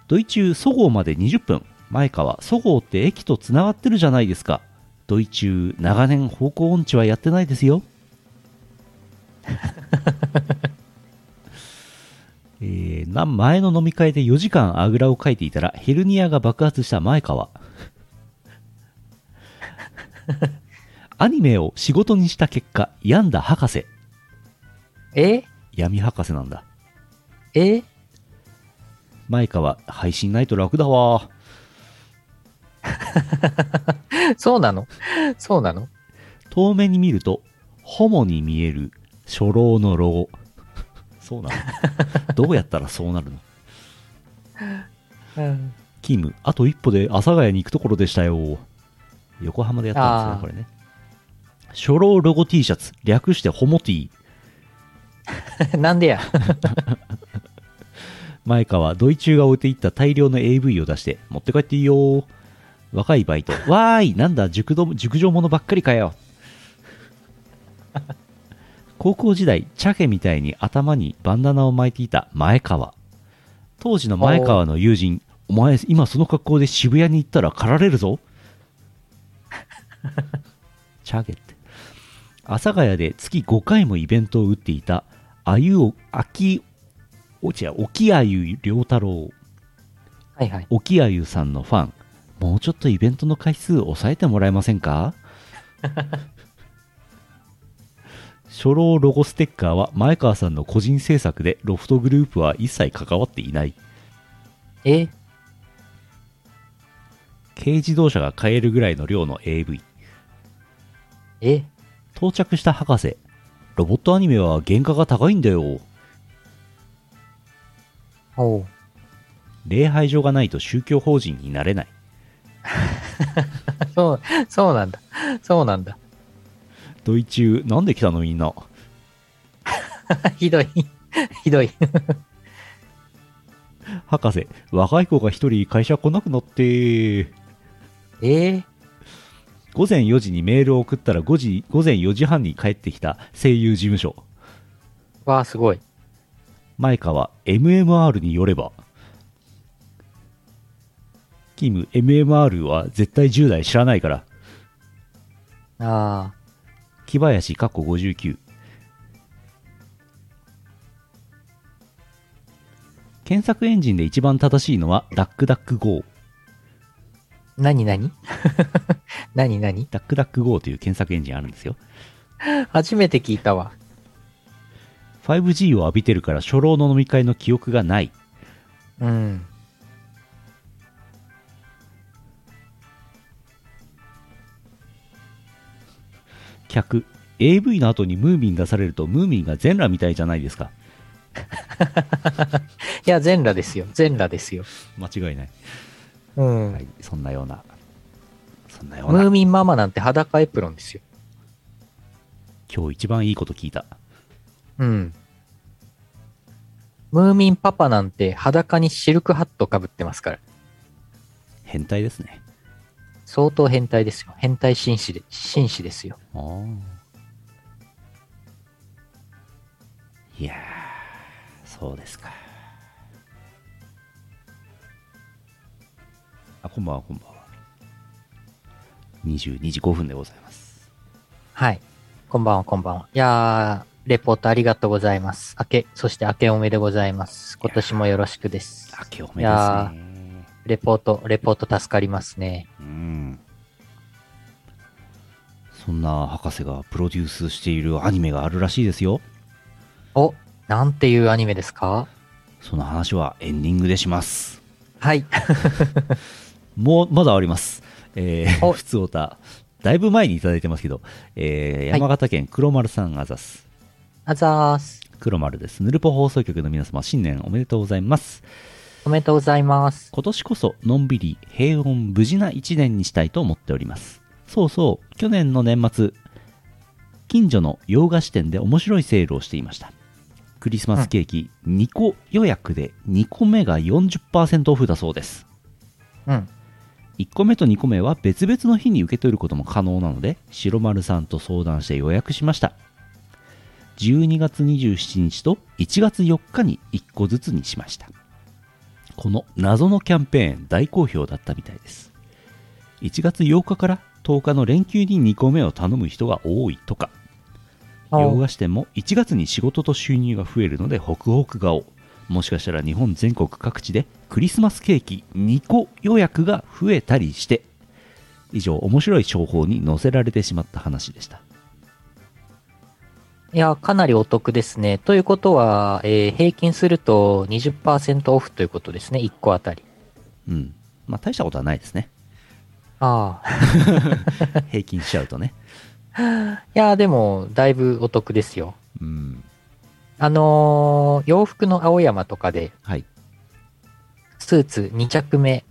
ドイチューそごうまで20分。前川、そごうって駅とつながってるじゃないですか。ドイチュー長年方向音痴はやってないですよ。前の飲み会で4時間あぐらをかいていたらヘルニアが爆発した前川アニメを仕事にした結果病んだ博士。闇博士なんだ。前川配信ないと楽だわそうなの遠目に見るとホモに見える初老の老そうなのどうやったらそうなるの、うん、キムあと一歩で阿佐ヶ谷に行くところでしたよ。横浜でやったんですねこれね。初老ロゴ T シャツ略してホモ T なんでや前川ドイチューが置いていった大量の AV を出して持って帰っていいよ。若いバイトわーいなんだ熟女ものばっかりかよ高校時代チャケみたいに頭にバンダナを巻いていた前川。当時の前川の友人 お前今その格好で渋谷に行ったら狩られるぞチャゲって阿佐ヶ谷で月5回もイベントを打っていた沖あゆ良太郎、はいはい、沖あゆさんのファンもうちょっとイベントの回数抑えてもらえませんか初老ロゴステッカーは前川さんの個人制作でロフトグループは一切関わっていない。軽自動車が買えるぐらいの量の AV。到着した博士ロボットアニメは原価が高いんだよ。礼拝所がないと宗教法人になれないそうなんだドイチューなんで来たのみんなひどい博士若い子が一人会社来なくなって午前4時にメールを送ったら午前4時半に帰ってきた声優事務所。わあすごい。前川 MMR によればキム MMR は絶対10代知らないから木林かっこ59検索エンジンで一番正しいのはダックダック GO。 何ダックダック GO という検索エンジンあるんですよ。初めて聞いたわ。5G を浴びてるから初老の飲み会の記憶がない。客 AV の後にムーミン出されるとムーミンが全裸みたいじゃないですかいや全裸ですよ間違いない。はい、そんなようなムーミンママなんて裸エプロンですよ。今日一番いいこと聞いた。ムーミンパパなんて裸にシルクハットかぶってますから。変態ですね。相当変態ですよ。変態紳士ですよ。いやそうですか。こんばんは。22時5分でございます。はいこんばんは。いやーレポートありがとうございます。そして明けおめでございます。今年もよろしくです。明けおめですね。レポート助かりますね。そんな博士がプロデュースしているアニメがあるらしいですよ。なんていうアニメですか？その話はエンディングでします。はい。もう、まだあります。ふつおた。だいぶ前にいただいてますけど、山形県黒丸さん、あざす。あざーす。黒丸です。ヌルポ放送局の皆様、新年おめでとうございます。おめでとうございます。今年こそ、のんびり、平穏、無事な一年にしたいと思っております。そうそう、去年の年末、近所の洋菓子店で面白いセールをしていました。クリスマスケーキ、2個予約で2個目が 40% オフだそうです。1個目と2個目は別々の日に受け取ることも可能なので、白丸さんと相談して予約しました。12月27日と1月4日に1個ずつにしました。この謎のキャンペーン大好評だったみたいです。1月8日から10日の連休に2個目を頼む人が多いとか。洋菓子店も1月に仕事と収入が増えるのでホクホク顔。もしかしたら日本全国各地でクリスマスケーキ2個予約が増えたりして、以上面白い商法に載せられてしまった話でした。いや、かなりお得ですね。ということは、平均すると 20% オフということですね、1個あたり。うん。まあ大したことはないですね。ああ。平均しちゃうとね。いや、でもだいぶお得ですよ。うん。洋服の青山とかで、はい、スーツ2着目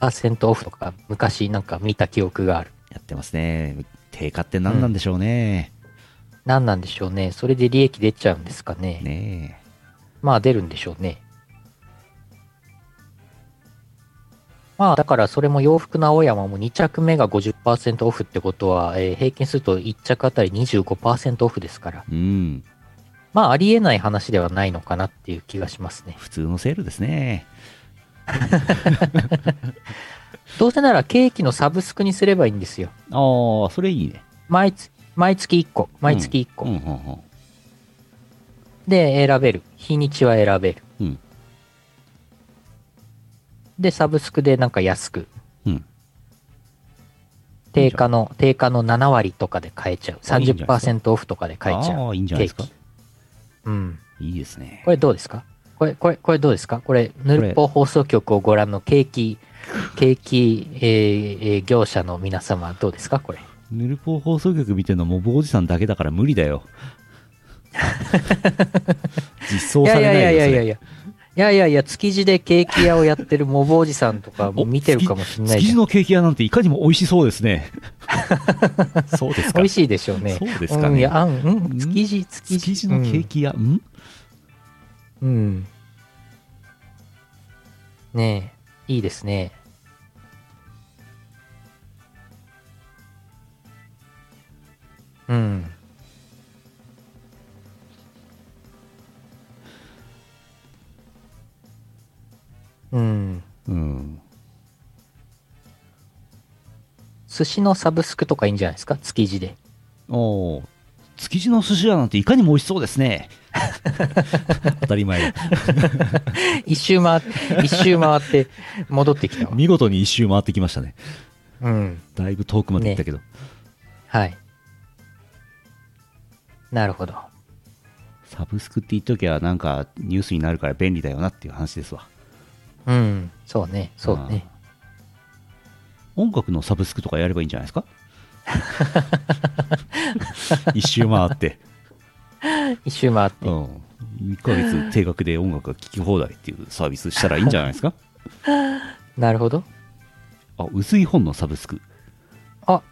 50% オフとか昔なんか見た記憶がある。やってますね。定価って何なんでしょうね。うん、何なんでしょうね。それで利益出ちゃうんですかね。ねえ。まあ出るんでしょうね。まあだからそれも洋服の青山も2着目が 50% オフってことは、平均すると1着あたり 25% オフですから。うん。まあありえない話ではないのかなっていう気がしますね。普通のセールですね。どうせならケーキのサブスクにすればいいんですよ。ああ、それいいね。毎月1個、うんうんうんうん、で選べる、日にちは選べる、うん、でサブスクでなんか安く、うん、定価の7割とかで買えちゃう、 30% オフとかで買えちゃう。ああ、いいんじゃないですか。うん、いいですね。これどうですか、これどうですか、これヌルポ放送局をご覧のケーキ、業者の皆様どうですか。これヌルポ放送局見てるのはモブおじさんだけだから無理だよ。実装されないよ。いや、築地でケーキ屋をやってるモブおじさんとかも見てるかもしれない。築地のケーキ屋なんていかにも美味しそうですね。そうですか。美味しいでしょうね。そうですかね。うん、いや、うん、築地のケーキ屋、うん、うん、うん、ねえ、いいですね。うん。うん。うん。寿司のサブスクとかいいんじゃないですか、築地で。おー。築地の寿司屋なんていかにも美味しそうですね。当たり前。一周回って戻ってきたわ。見事に一周回ってきましたね。うん。だいぶ遠くまで行ったけど。ね、はい。なるほど。サブスクって言っときゃなんかニュースになるから便利だよなっていう話ですわ。うん、そうね、そうね。音楽のサブスクとかやればいいんじゃないですか。一周回って。一周回って。うん。1ヶ月定額で音楽が聴き放題っていうサービスしたらいいんじゃないですか。なるほど。あ、薄い本のサブスク。あ、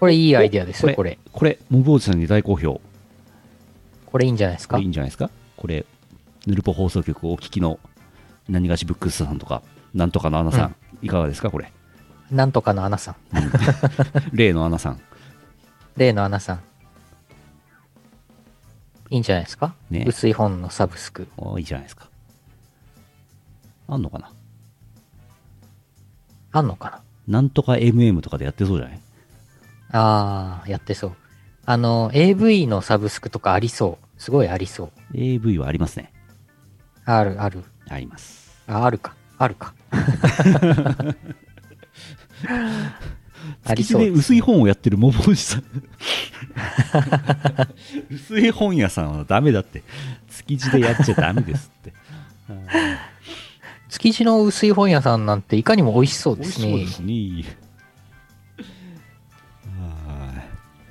これいいアイデアですよ、これ、モブおじさんに大好評。これいいんじゃないですか。いいんじゃないですか。これヌルポ放送局をお聞きの何がしブックスさんとかなんとかのアナさん、うん、いかがですかこれ。なんとかのアナさん。例のアナさん。いいんじゃないですか。ね、薄い本のサブスク。いいじゃないですか。あんのかな。なんとか MM とかでやってそうじゃない。ああ、やってそう。AV のサブスクとかありそう。すごいありそう。AV はありますね。ある。あります。あるか。ありそう。薄い本をやってるモブおじさん。薄い本屋さんはダメだって。築地でやっちゃダメですって。築地の薄い本屋さんなんていかにも美味しそうですね。美味しそうですね。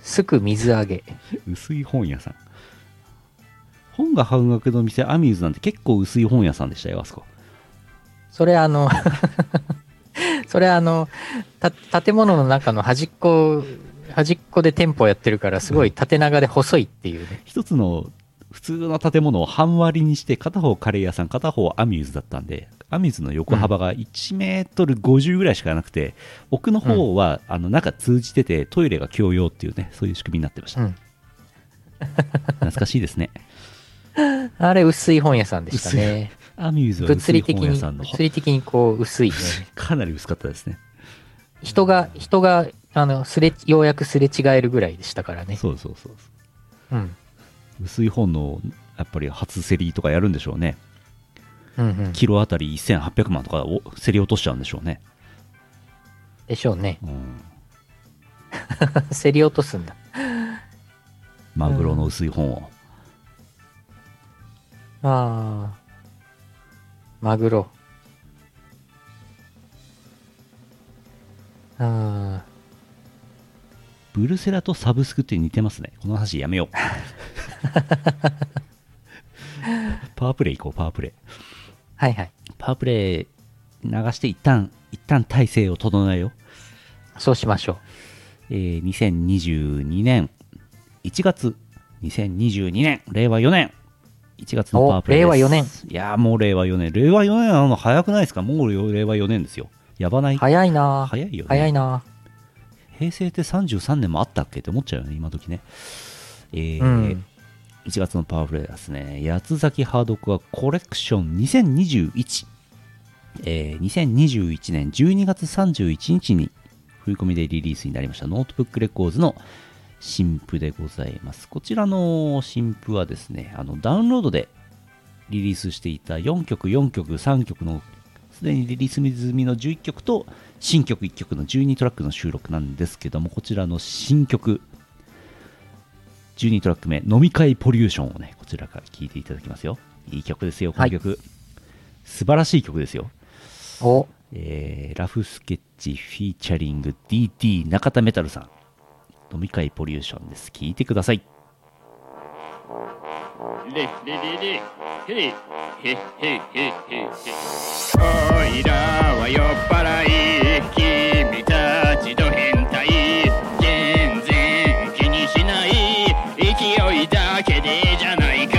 すく水揚げ。薄い本屋さん。本が半額の店アミューズなんて結構薄い本屋さんでしたよ、あそこ。それ建物の中の端っこで店舗やってるから、すごい縦長で細いっていうね。一つの普通の建物を半割りにして、片方カレー屋さん、片方アミューズだったんで、アミューズの横幅が1メートル50ぐらいしかなくて、奥の方は中通じててトイレが共用っていうね、そういう仕組みになってました。うん、懐かしいですね。あれ薄い本屋さんでしたね。アミューズは薄い本屋さんの物理的にこう薄い、ね、かなり薄かったですね。人がようやくすれ違えるぐらいでしたからね。そう。うん。薄い本のやっぱり初競りとかやるんでしょうね。キロあたり1800万とかを競り落としちゃうんでしょうね。でしょうね、うん、競り落とすんだマグロの薄い本を、うん、ああマグロ、ああブルセラとサブスクって似てますね。この話やめようパワープレイ行こう、パワープレイ、はいはい、パワープレイ流して一旦体制を整えよう。そうしましょう。2022年1月2022年令和4年1月のパワープレイです。令和4年、いやもう令和4年令和4年なの早くないですか。もう令和4年ですよ。やばない、早いな、早いよね、早いな。平成って33年もあったっけって思っちゃうよね今時ね、うん、1月のパワープレイですね。YATSUZAKI HARDCORE COLLECTION 2021、2021年12月31日に振り込みでリリースになりましたノートブックレコーズの新譜でございます。こちらの新譜はですね、ダウンロードでリリースしていた4曲4曲3曲のすでにリリース済みの11曲と新曲1曲の12トラックの収録なんですけども、こちらの新曲12トラック目飲み会ポリューションをねこちらから聴いていただきますよ。いい曲ですよこの曲、はい、素晴らしい曲ですよ。お、ラフスケッチフィーチャリング DT 中田メタルさん飲み会ポリューションです。聴いてください。レレレレヘイヘイヘイヘイヘイおいらは酔っ払い君たちと変態全然気にしない勢いだけでじゃないか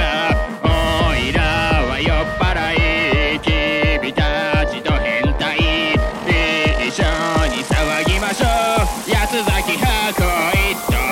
おいらは酔っ払い君たちと変態一緒に騒ぎましょうYATSUZAKI HARDCORE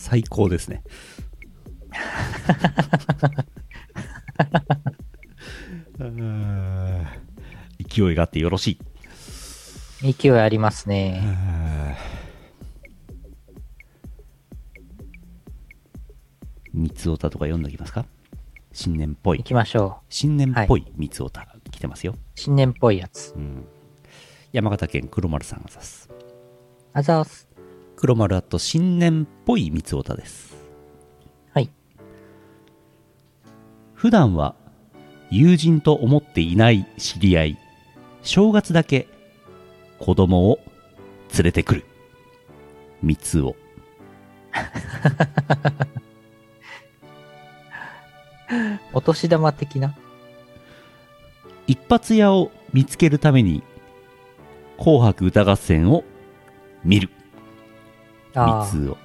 最高ですね。あ、勢いがあってよろしい。勢いありますね。三つおたとか読んでおきますか。新年っぽい。行きましょう。新年っぽい三つおた、はい、来てますよ。新年っぽいやつ。うん、山形県黒丸さん、あざす。あざす。黒丸あと新年っぽい三つおたです。はい。普段は友人と思っていない知り合い、正月だけ子供を連れてくる三つお。お年玉的な一発屋を見つけるために紅白歌合戦を見る三つを。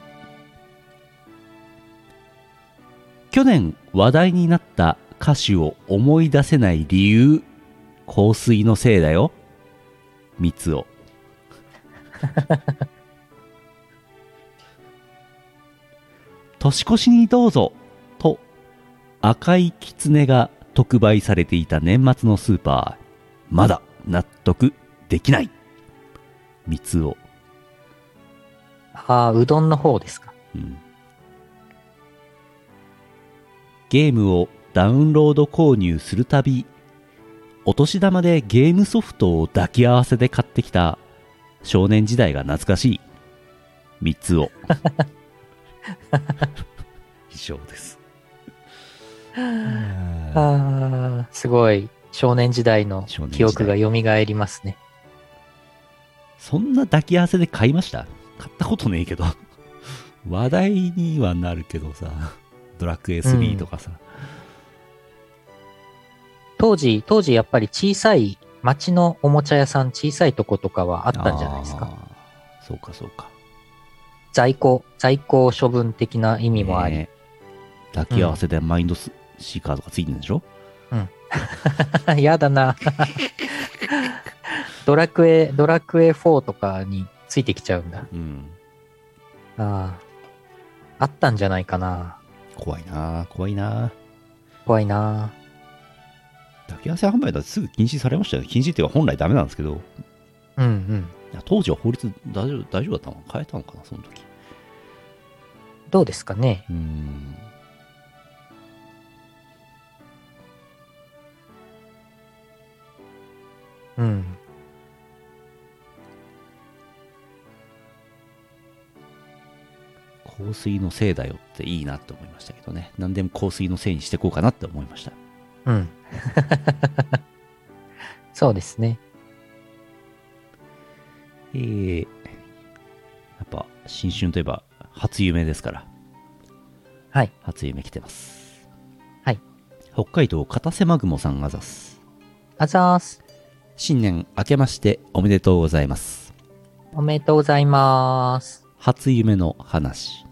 去年話題になった歌手を思い出せない理由、香水のせいだよ三つを。年越しにどうぞと赤いキツネが特売されていた年末のスーパー、まだ納得できない三つを。ああ、うどんの方ですか。うん。ゲームをダウンロード購入するたび、お年玉でゲームソフトを抱き合わせで買ってきた少年時代が懐かしい三つを。以上です。ああ、すごい少年時代の記憶がよみがえりますね。そんな抱き合わせで買いました？買ったことねえけど。話題にはなるけどさ、ドラクエ3とかさ、うん、当時やっぱり小さい町のおもちゃ屋さん、小さいとことかはあったんじゃないですか。そうかそうか。在庫処分的な意味もあり、抱き合わせでマインドシーカーとかついてるんでしょ。うん。やだな。ドラクエ4とかについてきちゃうんだ。うん。あったんじゃないかな。怖いな。抱き合わせ販売だってすぐ禁止されましたよ。禁止っていうか本来ダメなんですけど。うんうん。当時は法律大丈夫だったの？変えたのかな、その時。どうですかね。うん。香水のせいだよっていいなって思いましたけどね。何でも香水のせいにしていこうかなって思いました。うん。そうですね。やっぱ新春といえば初夢ですから。はい。初夢来てます。はい。北海道片瀬まぐもさん、あざす。あざーす。新年明けましておめでとうございます。おめでとうございます。初夢の話。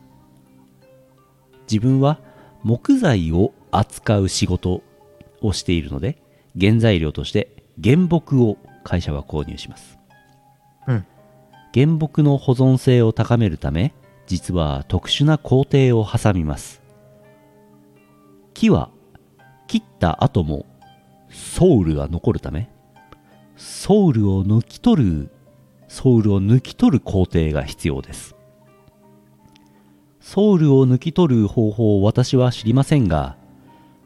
自分は木材を扱う仕事をしているので、原材料として原木を会社は購入します。うん。原木の保存性を高めるため、実は特殊な工程を挟みます。木は切った後もソウルが残るため、ソウルを抜き取る工程が必要です。ソウルを抜き取る方法を私は知りませんが、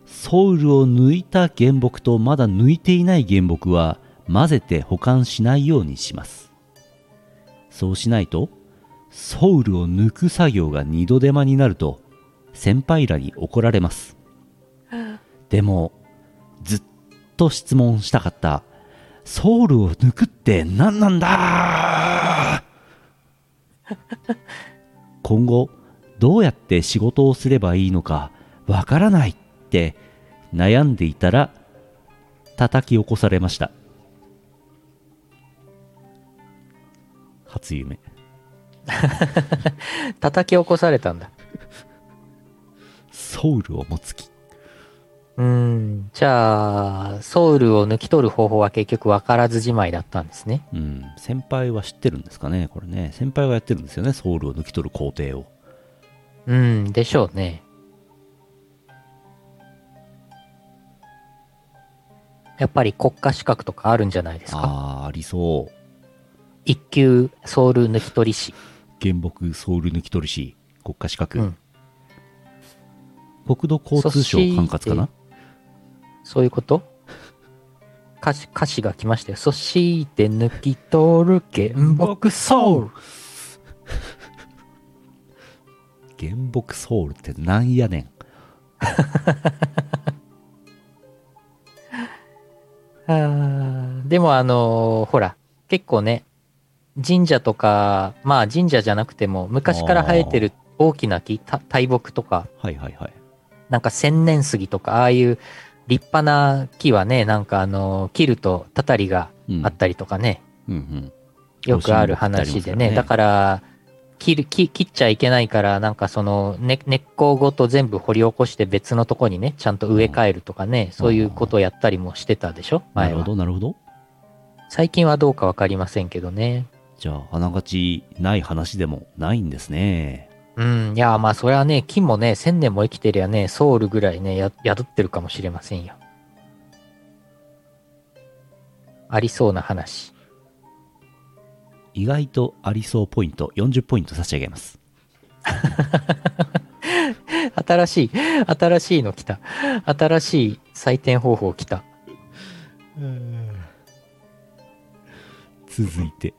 ソウルを抜いた原木とまだ抜いていない原木は混ぜて保管しないようにします。そうしないとソウルを抜く作業が二度手間になると先輩らに怒られます。でもずっと質問したかった、ソウルを抜くって何なんだ。今後どうやって仕事をすればいいのかわからないって悩んでいたら叩き起こされました。初夢。叩き起こされたんだ。ソウルを持つ気。じゃあソウルを抜き取る方法は結局分からずじまいだったんですね。うん。先輩は知ってるんですかね、これね。先輩がやってるんですよね、ソウルを抜き取る工程を。うんでしょうね。やっぱり国家資格とかあるんじゃないですか。ありそう。一級ソウル抜き取り師。原木ソウル抜き取り師国家資格、うん、国土交通省管轄かな。そういうこと歌詞が来ましたよ。そして抜き取る原木ソウル原木ソウルってなんやねんあでもほら結構ね神社とかまあ神社じゃなくても昔から生えてる大きな木大木とか、はいはいはい、なんか千年杉とかああいう立派な木はねなんか切るとたたりがあったりとかね、うんうんうん、よくある話で ねだから切っちゃいけないからなんかその、ね、根っこごと全部掘り起こして別のとこにねちゃんと植え替えるとかね、うん、そういうことをやったりもしてたでしょ前は。なるほどなるほど。最近はどうかわかりませんけどね。じゃああながちない話でもないんですね。うんいやまあそれはね木もね千年も生きてりゃねソウルぐらいね宿ってるかもしれませんよ。ありそうな話。意外とありそうポイント40ポイント差し上げます新しいの来た。新しい採点方法来た。続いて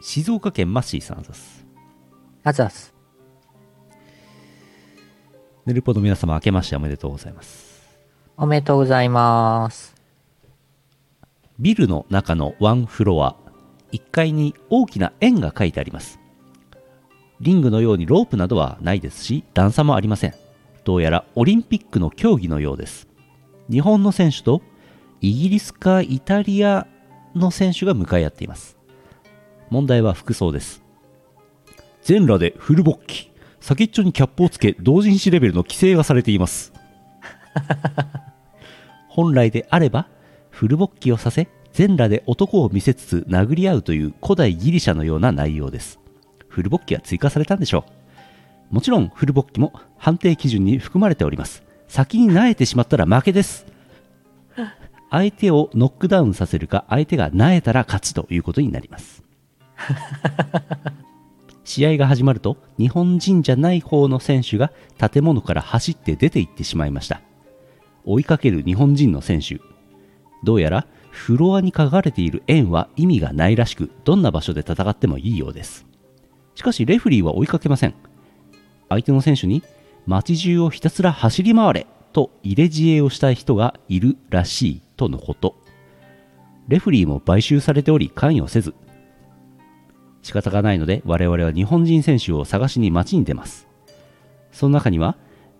静岡県マッシーさんあざす。ネルポの皆様明けましておめでとうございます。おめでとうございます。ビルの中のワンフロア1階に大きな円が書いてあります。リングのようにロープなどはないですし段差もありません。どうやらオリンピックの競技のようです。日本の選手とイギリスかイタリアの選手が向かい合っています。問題は服装です。全裸でフル勃起先っちょにキャップをつけ同人誌レベルの規制がされています本来であればフル勃起をさせ全裸で男を見せつつ殴り合うという古代ギリシャのような内容です。フル勃起は追加されたんでしょう。もちろんフル勃起も判定基準に含まれております。先に萎えてしまったら負けです。相手をノックダウンさせるか相手が萎えたら勝ちということになります試合が始まると日本人じゃない方の選手が建物から走って出て行ってしまいました。追いかける日本人の選手。どうやらフロアに書かれている円は意味がないらしくどんな場所で戦ってもいいようです。しかしレフェリーは追いかけません。相手の選手に街中をひたすら走り回れと入れ知恵をしたい人がいるらしいとのこと。レフリーも買収されており関与せず仕方がないので我々は日本人選手を探しに街に出ます。その中には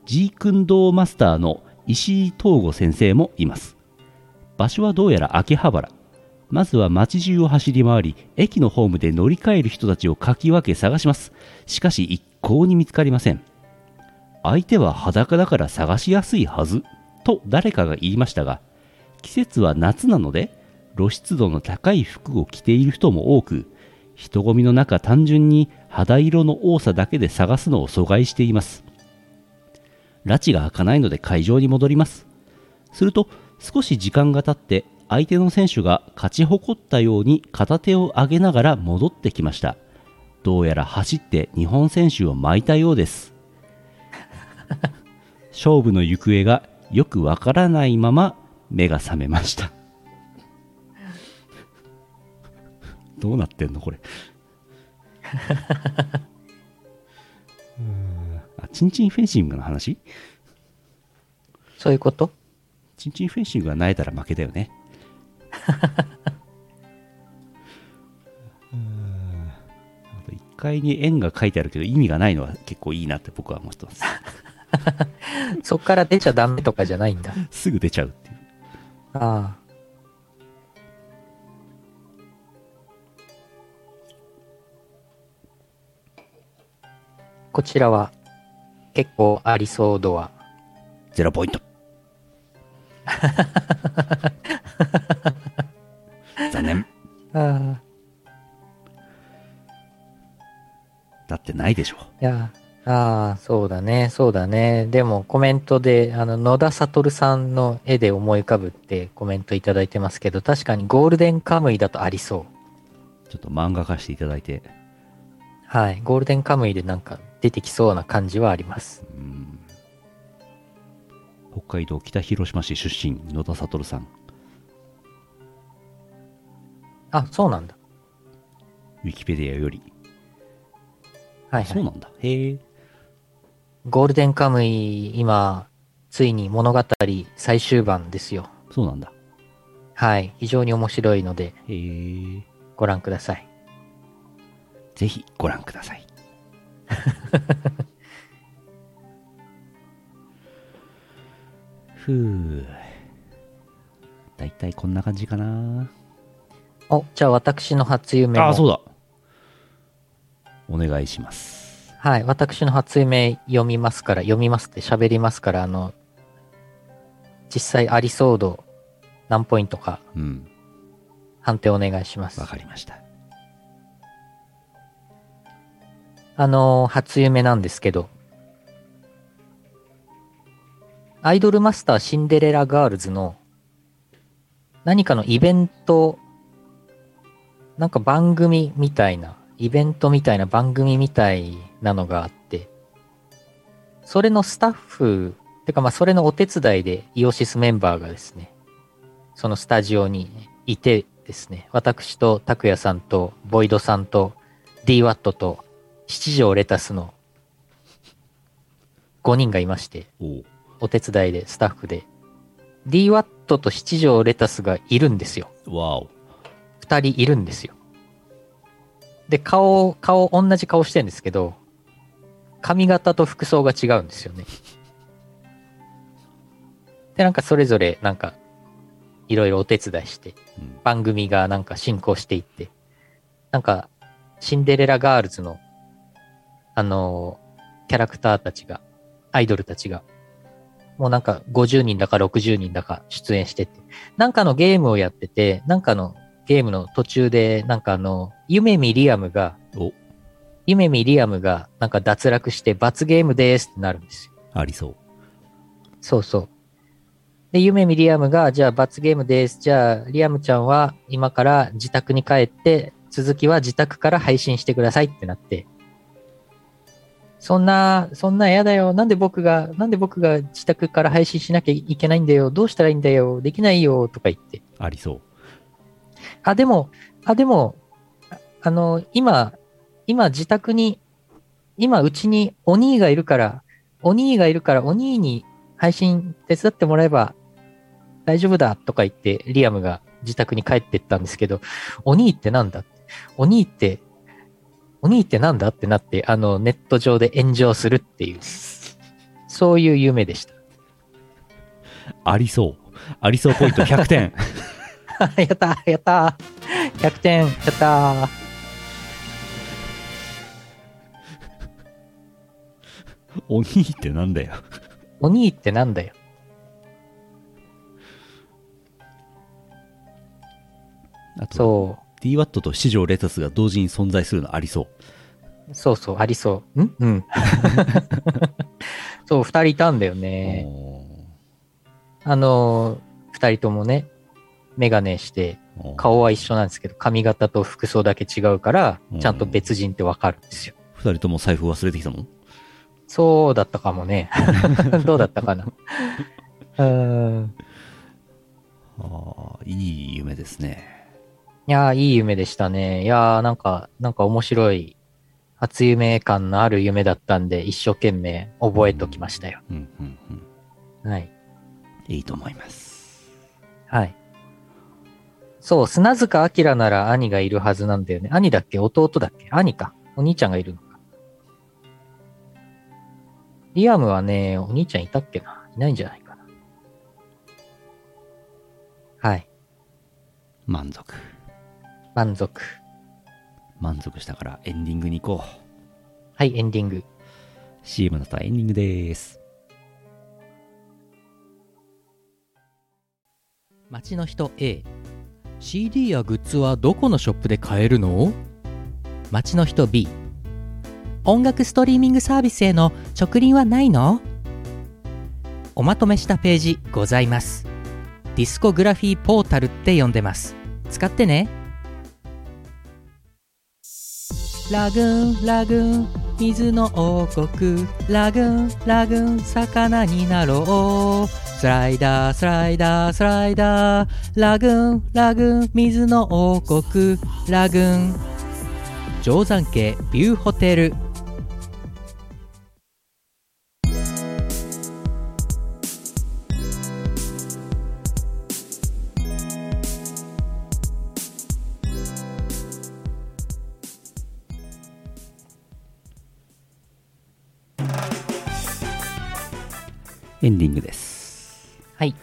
G 君堂マスターの石井東吾先生もいます。場所はどうやら秋葉原。まずは街中を走り回り駅のホームで乗り換える人たちをかき分け探します。しかし一向に見つかりません。相手は裸だから探しやすいはずと誰かが言いましたが季節は夏なので露出度の高い服を着ている人も多く人混みの中単純に肌色の多さだけで探すのを阻害しています。拉致が開かないので会場に戻ります。すると少し時間が経って相手の選手が勝ち誇ったように片手を上げながら戻ってきました。どうやら走って日本選手を巻いたようです勝負の行方がよくわからないまま目が覚めましたどうなってんのこれあ、チンチンフェンシングの話？そういうこと？チンチンフェンシングが萎えたら負けだよねあと1階に円が書いてあるけど意味がないのは結構いいなって僕は思ってますそっから出ちゃダメとかじゃないんだすぐ出ちゃうっていう。ああこちらは結構ありそう度は0ポイント残念。あだってないでしょ。いや、ああ、そうだね、そうだね。でもコメントで野田悟さんの絵で思い浮かぶってコメントいただいてますけど、確かにゴールデンカムイだとありそう。ちょっと漫画化していただいて。はい、ゴールデンカムイでなんか出てきそうな感じはあります。うん。北海道北広島市出身野田悟さん。あ、そうなんだ。ウィキペディアより。はいはい、そうなんだ。へえ。ゴールデンカムイ、今、ついに物語最終版ですよ。そうなんだ。はい。非常に面白いので、へえ。ご覧ください。ぜひご覧ください。ふう。だいたいこんな感じかな。お、じゃあ私の初夢も。あ、そうだ。お願いします。はい。私の初夢喋りますから、実際ありそう度何ポイントか、うん、判定お願いします。わかりました。初夢なんですけど、アイドルマスターシンデレラガールズの何かのイベント、なんか番組みたいな、イベントみたいな番組みたいなのがあって、それのスタッフ、てかまあそれのお手伝いでイオシスメンバーがですね、そのスタジオにいてですね、私と拓也さんとボイドさんと D.watt と七条レタスの5人がいまして、お手伝いでスタッフで、D.watt と七条レタスがいるんですよ。わお。2人いるんですよ。で、同じ顔してるんですけど、髪型と服装が違うんですよね。で、なんかそれぞれ、なんか、いろいろお手伝いして、番組がなんか進行していって、なんか、シンデレラガールズの、キャラクターたちが、アイドルたちが、もうなんか50人だか60人だか出演してて、なんかのゲームをやってて、なんかの、ゲームの途中で、なんか夢見リアムがなんか脱落して罰ゲームですってなるんですよ。ありそう。そうそう。で、夢見リアムが、じゃあ罰ゲームです。じゃあ、リアムちゃんは今から自宅に帰って、続きは自宅から配信してくださいってなって。そんな嫌だよ。なんで僕が自宅から配信しなきゃいけないんだよ。どうしたらいいんだよ。できないよ。とか言って。ありそう。でも、今自宅に、今うちにお兄がいるから、お兄に配信手伝ってもらえば大丈夫だとか言って、リアムが自宅に帰ってったんですけど、お兄ってなんだってなって、ネット上で炎上するっていう、そういう夢でした。ありそうポイント100点。やった100点やったお兄ってなんだよ。あとそう D.watt と七条レタスが同時に存在するのありそう。そうそう、ありそう。うんそう、2人いたんだよね。2人ともね、メガネして、顔は一緒なんですけど、髪型と服装だけ違うから、ちゃんと別人ってわかるんですよ。二人とも財布忘れてきたの？そうだったかもね。どうだったかな。いい夢ですね。いやー、いい夢でしたね。いやー、なんか面白い、初夢感のある夢だったんで、一生懸命覚えときましたよ。はい。いいと思います。はい。そう、砂塚明なら兄がいるはずなんだよね。兄だっけ？弟だっけ？兄か。お兄ちゃんがいるのか。リアムはね、お兄ちゃんいたっけな？いないんじゃないかな。はい。満足。満足したからエンディングに行こう。はい、エンディング。CM の後はエンディングです。街の人 A。CD やグッズはどこのショップで買えるの？街の人 B。音楽ストリーミングサービスへの直輪はないの？おまとめしたページございます。ディスコグラフィーポータルって呼んでます。使ってね。ラグーンラグーン水の王国、ラグーンラグーン魚になろう、スライダースライダースライダー、ラグーンラグーン水の王国、ラグーン。定山渓ビューホテル。エンディングです。はい、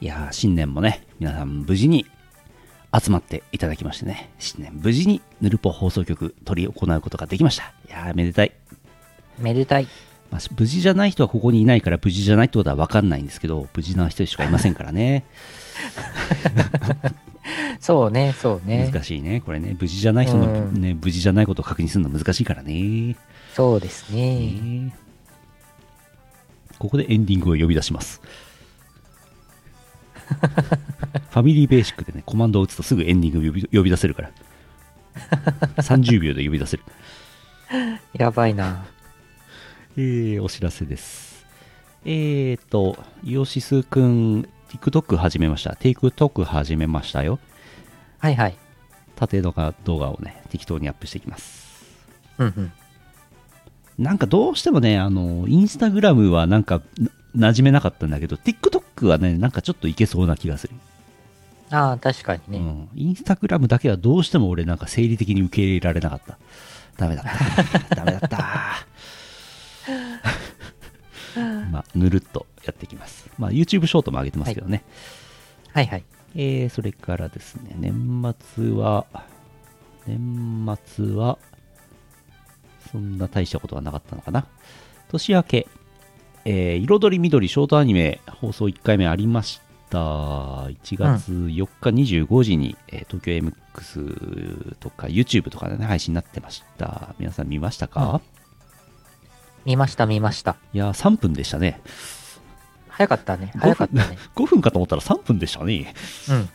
いや新年もね、皆さん無事に集まっていただきましてね、新年無事にヌルポ放送局取り行うことができました。いやめでたいめでたい。まあ、無事じゃない人はここにいないから、無事じゃないってことは分かんないんですけど、無事な人しかいませんからねそうねそうね、難しいねこれね、無事じゃない人の、ね、無事じゃないことを確認するの難しいからね。そうですね。ここでエンディングを呼び出しますファミリーベーシックでね、コマンドを打つとすぐエンディングを呼び出せるから30秒で呼び出せるやばいな。お知らせです。イオシスくん TikTok 始めました。 TikTok 始めましたよ。はいはい。縦動画をね、適当にアップしていきます。うんうん。なんかどうしてもね、インスタグラムはなんか馴染めなかったんだけど、 TikTok はね、なんかちょっといけそうな気がする。ああ、確かにね、うん、インスタグラムだけはどうしても俺なんか生理的に受け入れられなかった。ダメだったダメだったまあ、ぬるっとやっていきます。まあ、YouTube ショートも上げてますけどね、はい、はいはい。それからですね、年末はそんな大したことはなかったのかな。年明け、彩り緑ショートアニメ放送1回目ありました。1月4日25時に、東京 MX とか YouTube とかで、ね、配信になってました。皆さん見ましたか？見ました見ました。いや3分でしたね。早かったね早かったね。5分かと思ったら3分でしたね。うん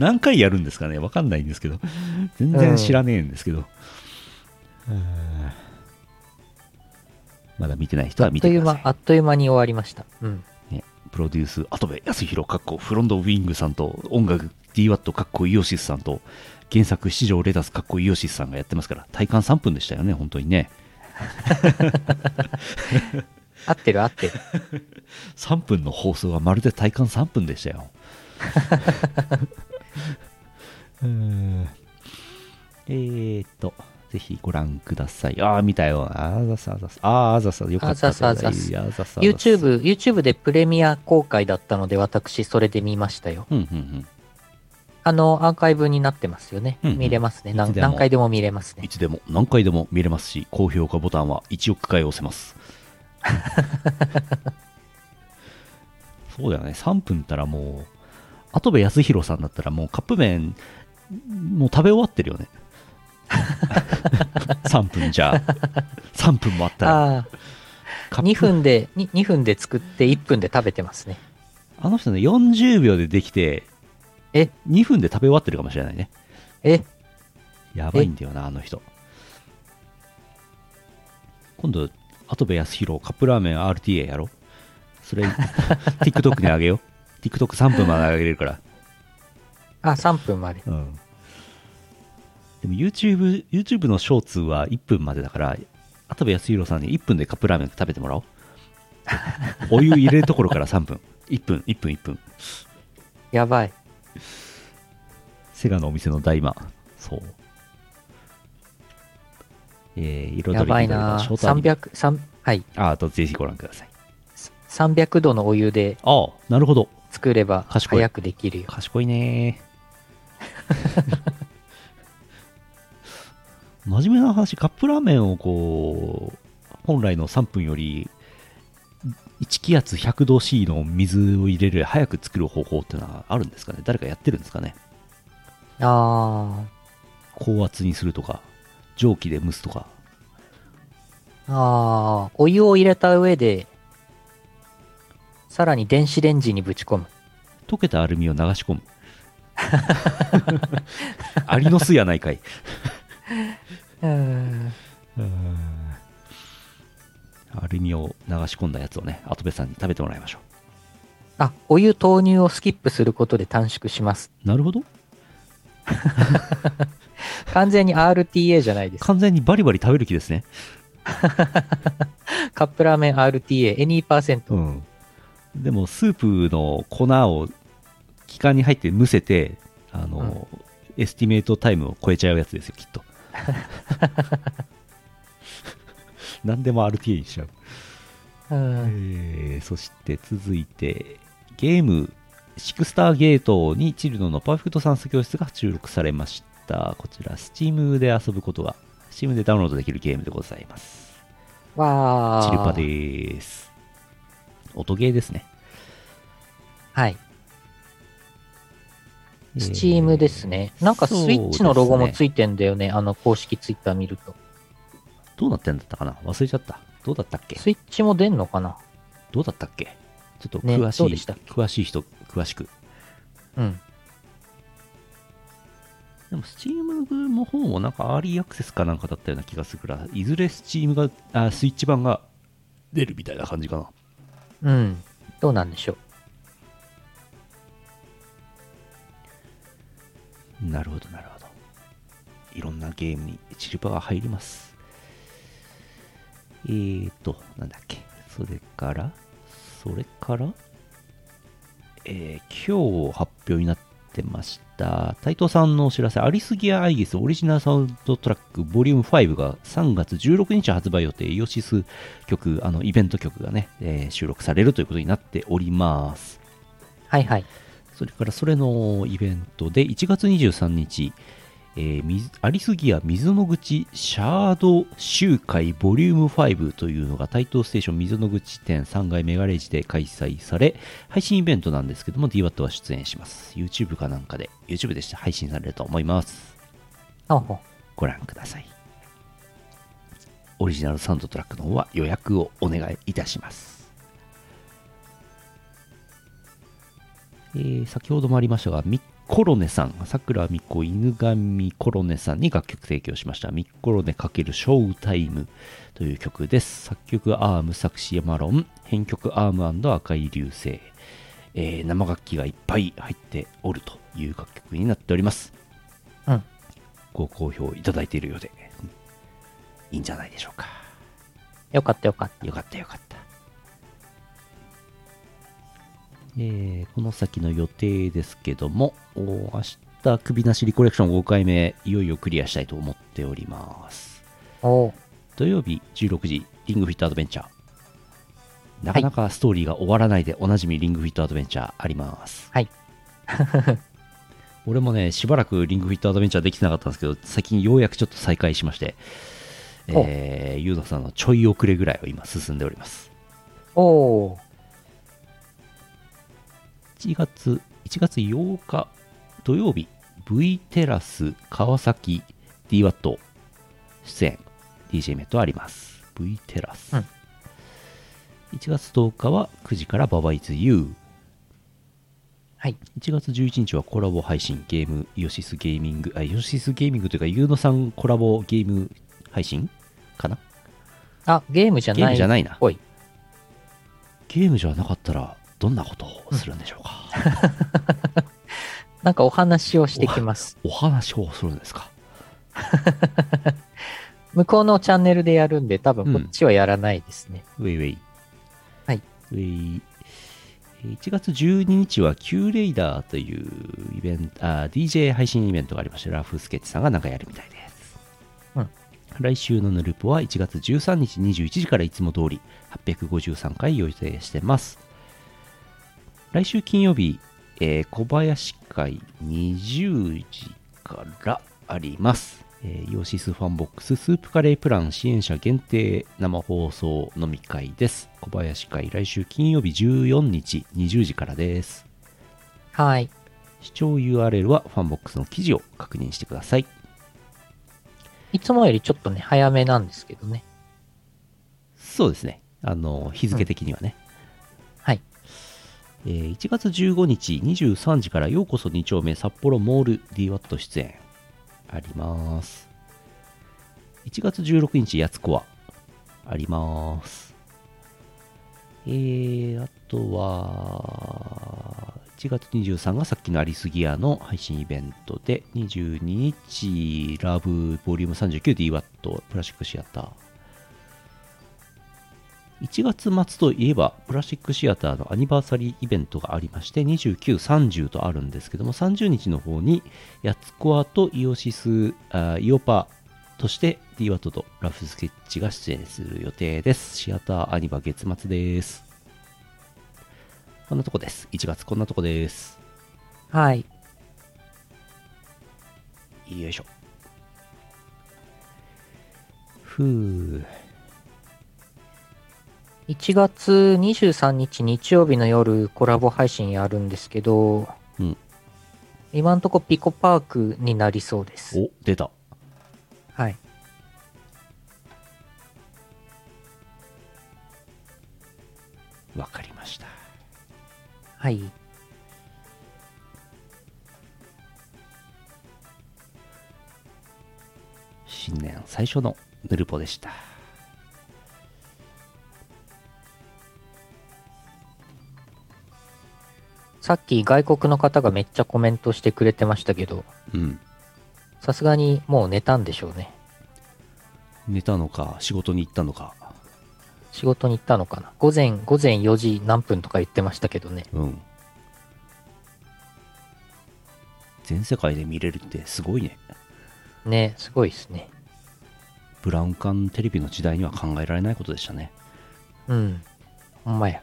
何回やるんですかね、わかんないんですけど、全然知らねえんですけど、うん、まだ見てない人は見てください。あっという間に終わりました、うんね。プロデュース跡部康弘かっこフロントウィングさんと、音楽 D.watt かっこイオシスさんと、原作七条レタスかっこイオシスさんがやってますから、体感3分でしたよね、本当にね合ってる合ってる3分の放送はまるで体感3分でしたよぜひご覧ください。ああ、見たよ。あざさあざさ。ああ、ざさ。よかった。YouTube でプレミア公開だったので、私、それで見ましたよ。うんうんうん、アーカイブになってますよね。うんうん、見れますね。何回でも見れますね。いつでも、何回でも見れますし、高評価ボタンは1億回押せます。そうだよね。3分たらもう。跡部康弘さんだったらもうカップ麺もう食べ終わってるよね3分じゃ3分もあったら2分で作って1分で食べてますね。あの人ね、40秒でできて2分で食べ終わってるかもしれないね。やばいんだよなあの人。今度跡部康弘カップラーメン RTA やろ。それTikTok にあげようTikTok3 分まで上げれるから3分まで、うん、でも YouTube のショーツは1分までだから、跡部康弘さんに1分でカップラーメン食べてもらおうお湯入れるところから3分1分1分1分。やばい。セガのお店の大魔。そうやばいな。300はいあとぜひご覧ください。300度のお湯で作れば早くできるよ。賢いね真面目な話、カップラーメンをこう本来の3分より1気圧100度 C の水を入れる早く作る方法っていうのはあるんですかね。誰かやってるんですかね。高圧にするとか蒸気で蒸すとか。ああ、お湯を入れた上でさらに電子レンジにぶち込む。溶けたアルミを流し込む。アリの巣やないかい。アルミを流し込んだやつをね、跡部さんに食べてもらいましょう。あ、お湯投入をスキップすることで短縮します。なるほど。完全に RTA じゃないです。完全にバリバリ食べる気ですね。カップラーメン RTA any%、うん、でもスープの粉を気管に入ってむせてエスティメートタイムを超えちゃうやつですよ、きっと。何でも RTA にしちゃう。そして続いてゲームSixtar Gateにチルノのパーフェクト算数教室が収録されました。こちら Steam で遊ぶことが Steam でダウンロードできるゲームでございます。わー、チルパでーす。音ゲーですね。はい、Steam ですね。なんかスイッチのロゴもついてんだよね、公式ツイッター見ると。どうなってんだったかな、忘れちゃった。どうだったっけ。スイッチも出んのかな。どうだったっけ、ちょっと詳しい、ね、詳しい人詳しく。うん。でも Steam の方もなんかアーリーアクセスかなんかだったような気がするから、いずれ Steam がスイッチ版が出るみたいな感じかな。うん。どうなんでしょう。なるほどなるほど。いろんなゲームにチルパが入ります。なんだっけ。それから、今日発表になってましたタイトさんのお知らせ、アリスギアアイギスオリジナルサウンドトラックボリューム5が3月16日発売予定、イオシス曲、イベント曲がね、収録されるということになっております。はいはい。それからそれのイベントで1月23日、アリスギア水の口シャード集会ボリューム5というのが台東ステーション水の口店3階メガレージで開催され、配信イベントなんですけども D.watt は出演します。 YouTube かなんかで YouTube でして配信されると思います。ご覧ください。オリジナルサウンドトラックの方は予約をお願いいたします。先ほどもありましたが、コロネさん、さくらみこ犬神コロネさんに楽曲提供しましたミッコロネ×ショータイムという曲です。作曲アーム、作詞マロン、編曲アーム&赤い流星、生楽器がいっぱい入っておるという楽曲になっております。うん、ご好評いただいているようでいいんじゃないでしょうか。よかった。この先の予定ですけども、明日首なしリコレクション5回目いよいよクリアしたいと思っております。土曜日16時リングフィットアドベンチャー、なかなかストーリーが終わらないでおなじみリングフィットアドベンチャーあります。はい。俺もねしばらくリングフィットアドベンチャーできてなかったんですけど、最近ようやくちょっと再開しまして、ゆうださんのちょい遅れぐらいを今進んでおります。おー、1月8日土曜日 V テラス川崎 D.watt 出演 DJ メットあります。 V テラス、うん、1月10日は9時からBabai2U、はい、1月11日はコラボ配信ゲームイオシスゲーミングというかゆうのさんコラボゲーム配信かな。あ、ゲームじゃないな。おい、ゲームじゃなかったらどんなことをするんでしょうか。なんかお話をしてきます。お話をするんですか。向こうのチャンネルでやるんで多分こっちはやらないですね。うん、ウェイ。1月12日は Q-RAIDER というイベント、DJ 配信イベントがありまして、ラフスケッチさんがなんかやるみたいです。うん、来週のヌルポは1月13日21時からいつも通り853回予定してます。来週金曜日、小林会20時からあります。イオシスファンボックススープカレープラン支援者限定生放送飲み会です。小林会来週金曜日14日20時からです。はい。視聴 URL はファンボックスの記事を確認してください。いつもよりちょっとね早めなんですけどね。そうですね、日付的にはね、うん、はい、1月15日23時からようこそ2丁目札幌モール D.watt 出演あります。1月16日やつこわあります。あとは1月23がさっきのありすぎやの配信イベントで、22日ラブボリューム 39D.watt プラスチックシアター。1月末といえばプラスチックシアターのアニバーサリーイベントがありまして、29、30とあるんですけども、30日の方にヤツコアとイオシスイオパとして D.watt とラフスケッチが出演する予定です。シアターアニバ月末です。こんなとこです。1月こんなとこです。はい、よいしょ。ふう。1月23日日曜日の夜コラボ配信やるんですけど、うん、今んとこピコパークになりそうです。お、出た。はい、わかりました。はい、新年最初のヌルポでした。さっき外国の方がめっちゃコメントしてくれてましたけど、さすがにもう寝たんでしょうね。寝たのか仕事に行ったのか。仕事に行ったのかな。午前4時何分とか言ってましたけどね。うん。全世界で見れるってすごいね。ね、すごいですね。ブラウン管テレビの時代には考えられないことでしたね。うん。ほんまや。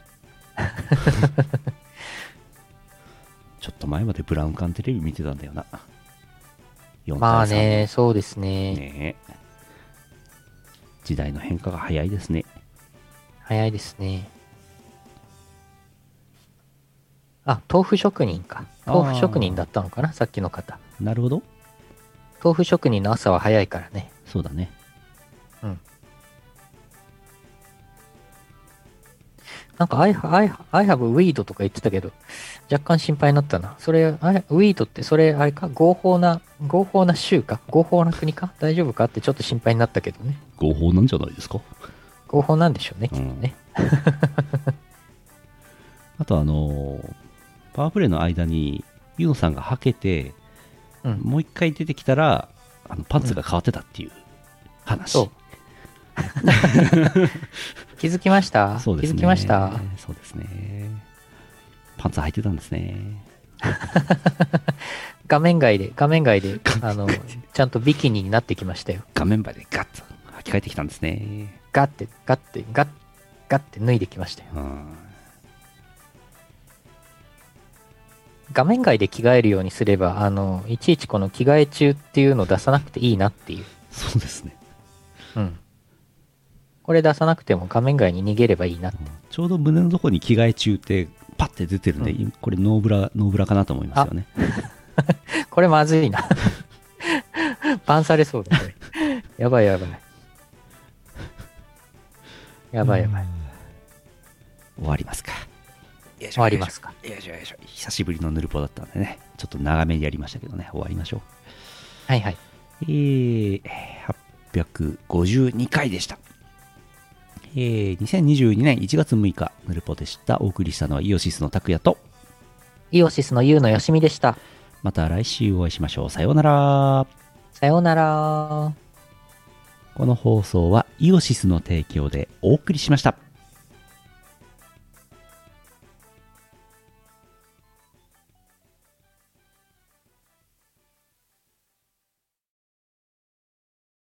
ちょっと前までブラウン管テレビ見てたんだよな。まあね、そうですね。ねえ。時代の変化が早いですね。早いですね。あ、豆腐職人か。豆腐職人だったのかな、さっきの方。なるほど。豆腐職人の朝は早いからね。そうだね。うん。なんか I have weed とか言ってたけど若干心配になったな。それ weed ってそれあれか、合法な州か合法な国か大丈夫かってちょっと心配になったけどね。合法なんじゃないですか。合法なんでしょうね、きっとね。あとパワープレイの間にユノさんがはけて、うん、もう一回出てきたらパンツが変わってたっていう話。うん、そう。気づきました。そうですね、気づきました。そうですね、パンツ履いてたんですね。画面外でちゃんとビキニになってきましたよ。画面外でガッと履き替えてきたんですね。ガッて脱いできましたよ。うん、画面外で着替えるようにすればいちいちこの着替え中っていうのを出さなくていいなっていう。そうですね。うん、これ出さなくても画面外に逃げればいいなって、うん、ちょうど胸のとこに着替え中ってパッて出てるんで、うん、これノーブラかなと思いますよね。これまずいな。バンされそうだ、これ。やばい。終わりますか。終わりますか。よいしょ。久しぶりのヌルポだったんでね、ちょっと長めにやりましたけどね、終わりましょう。はいはい。852回でした。2022年1月6日ヌルポでした。お送りしたのはイオシスの拓也とイオシスのゆうのよしみでした。また来週お会いしましょう。さようなら。さようなら。この放送はイオシスの提供でお送りしました。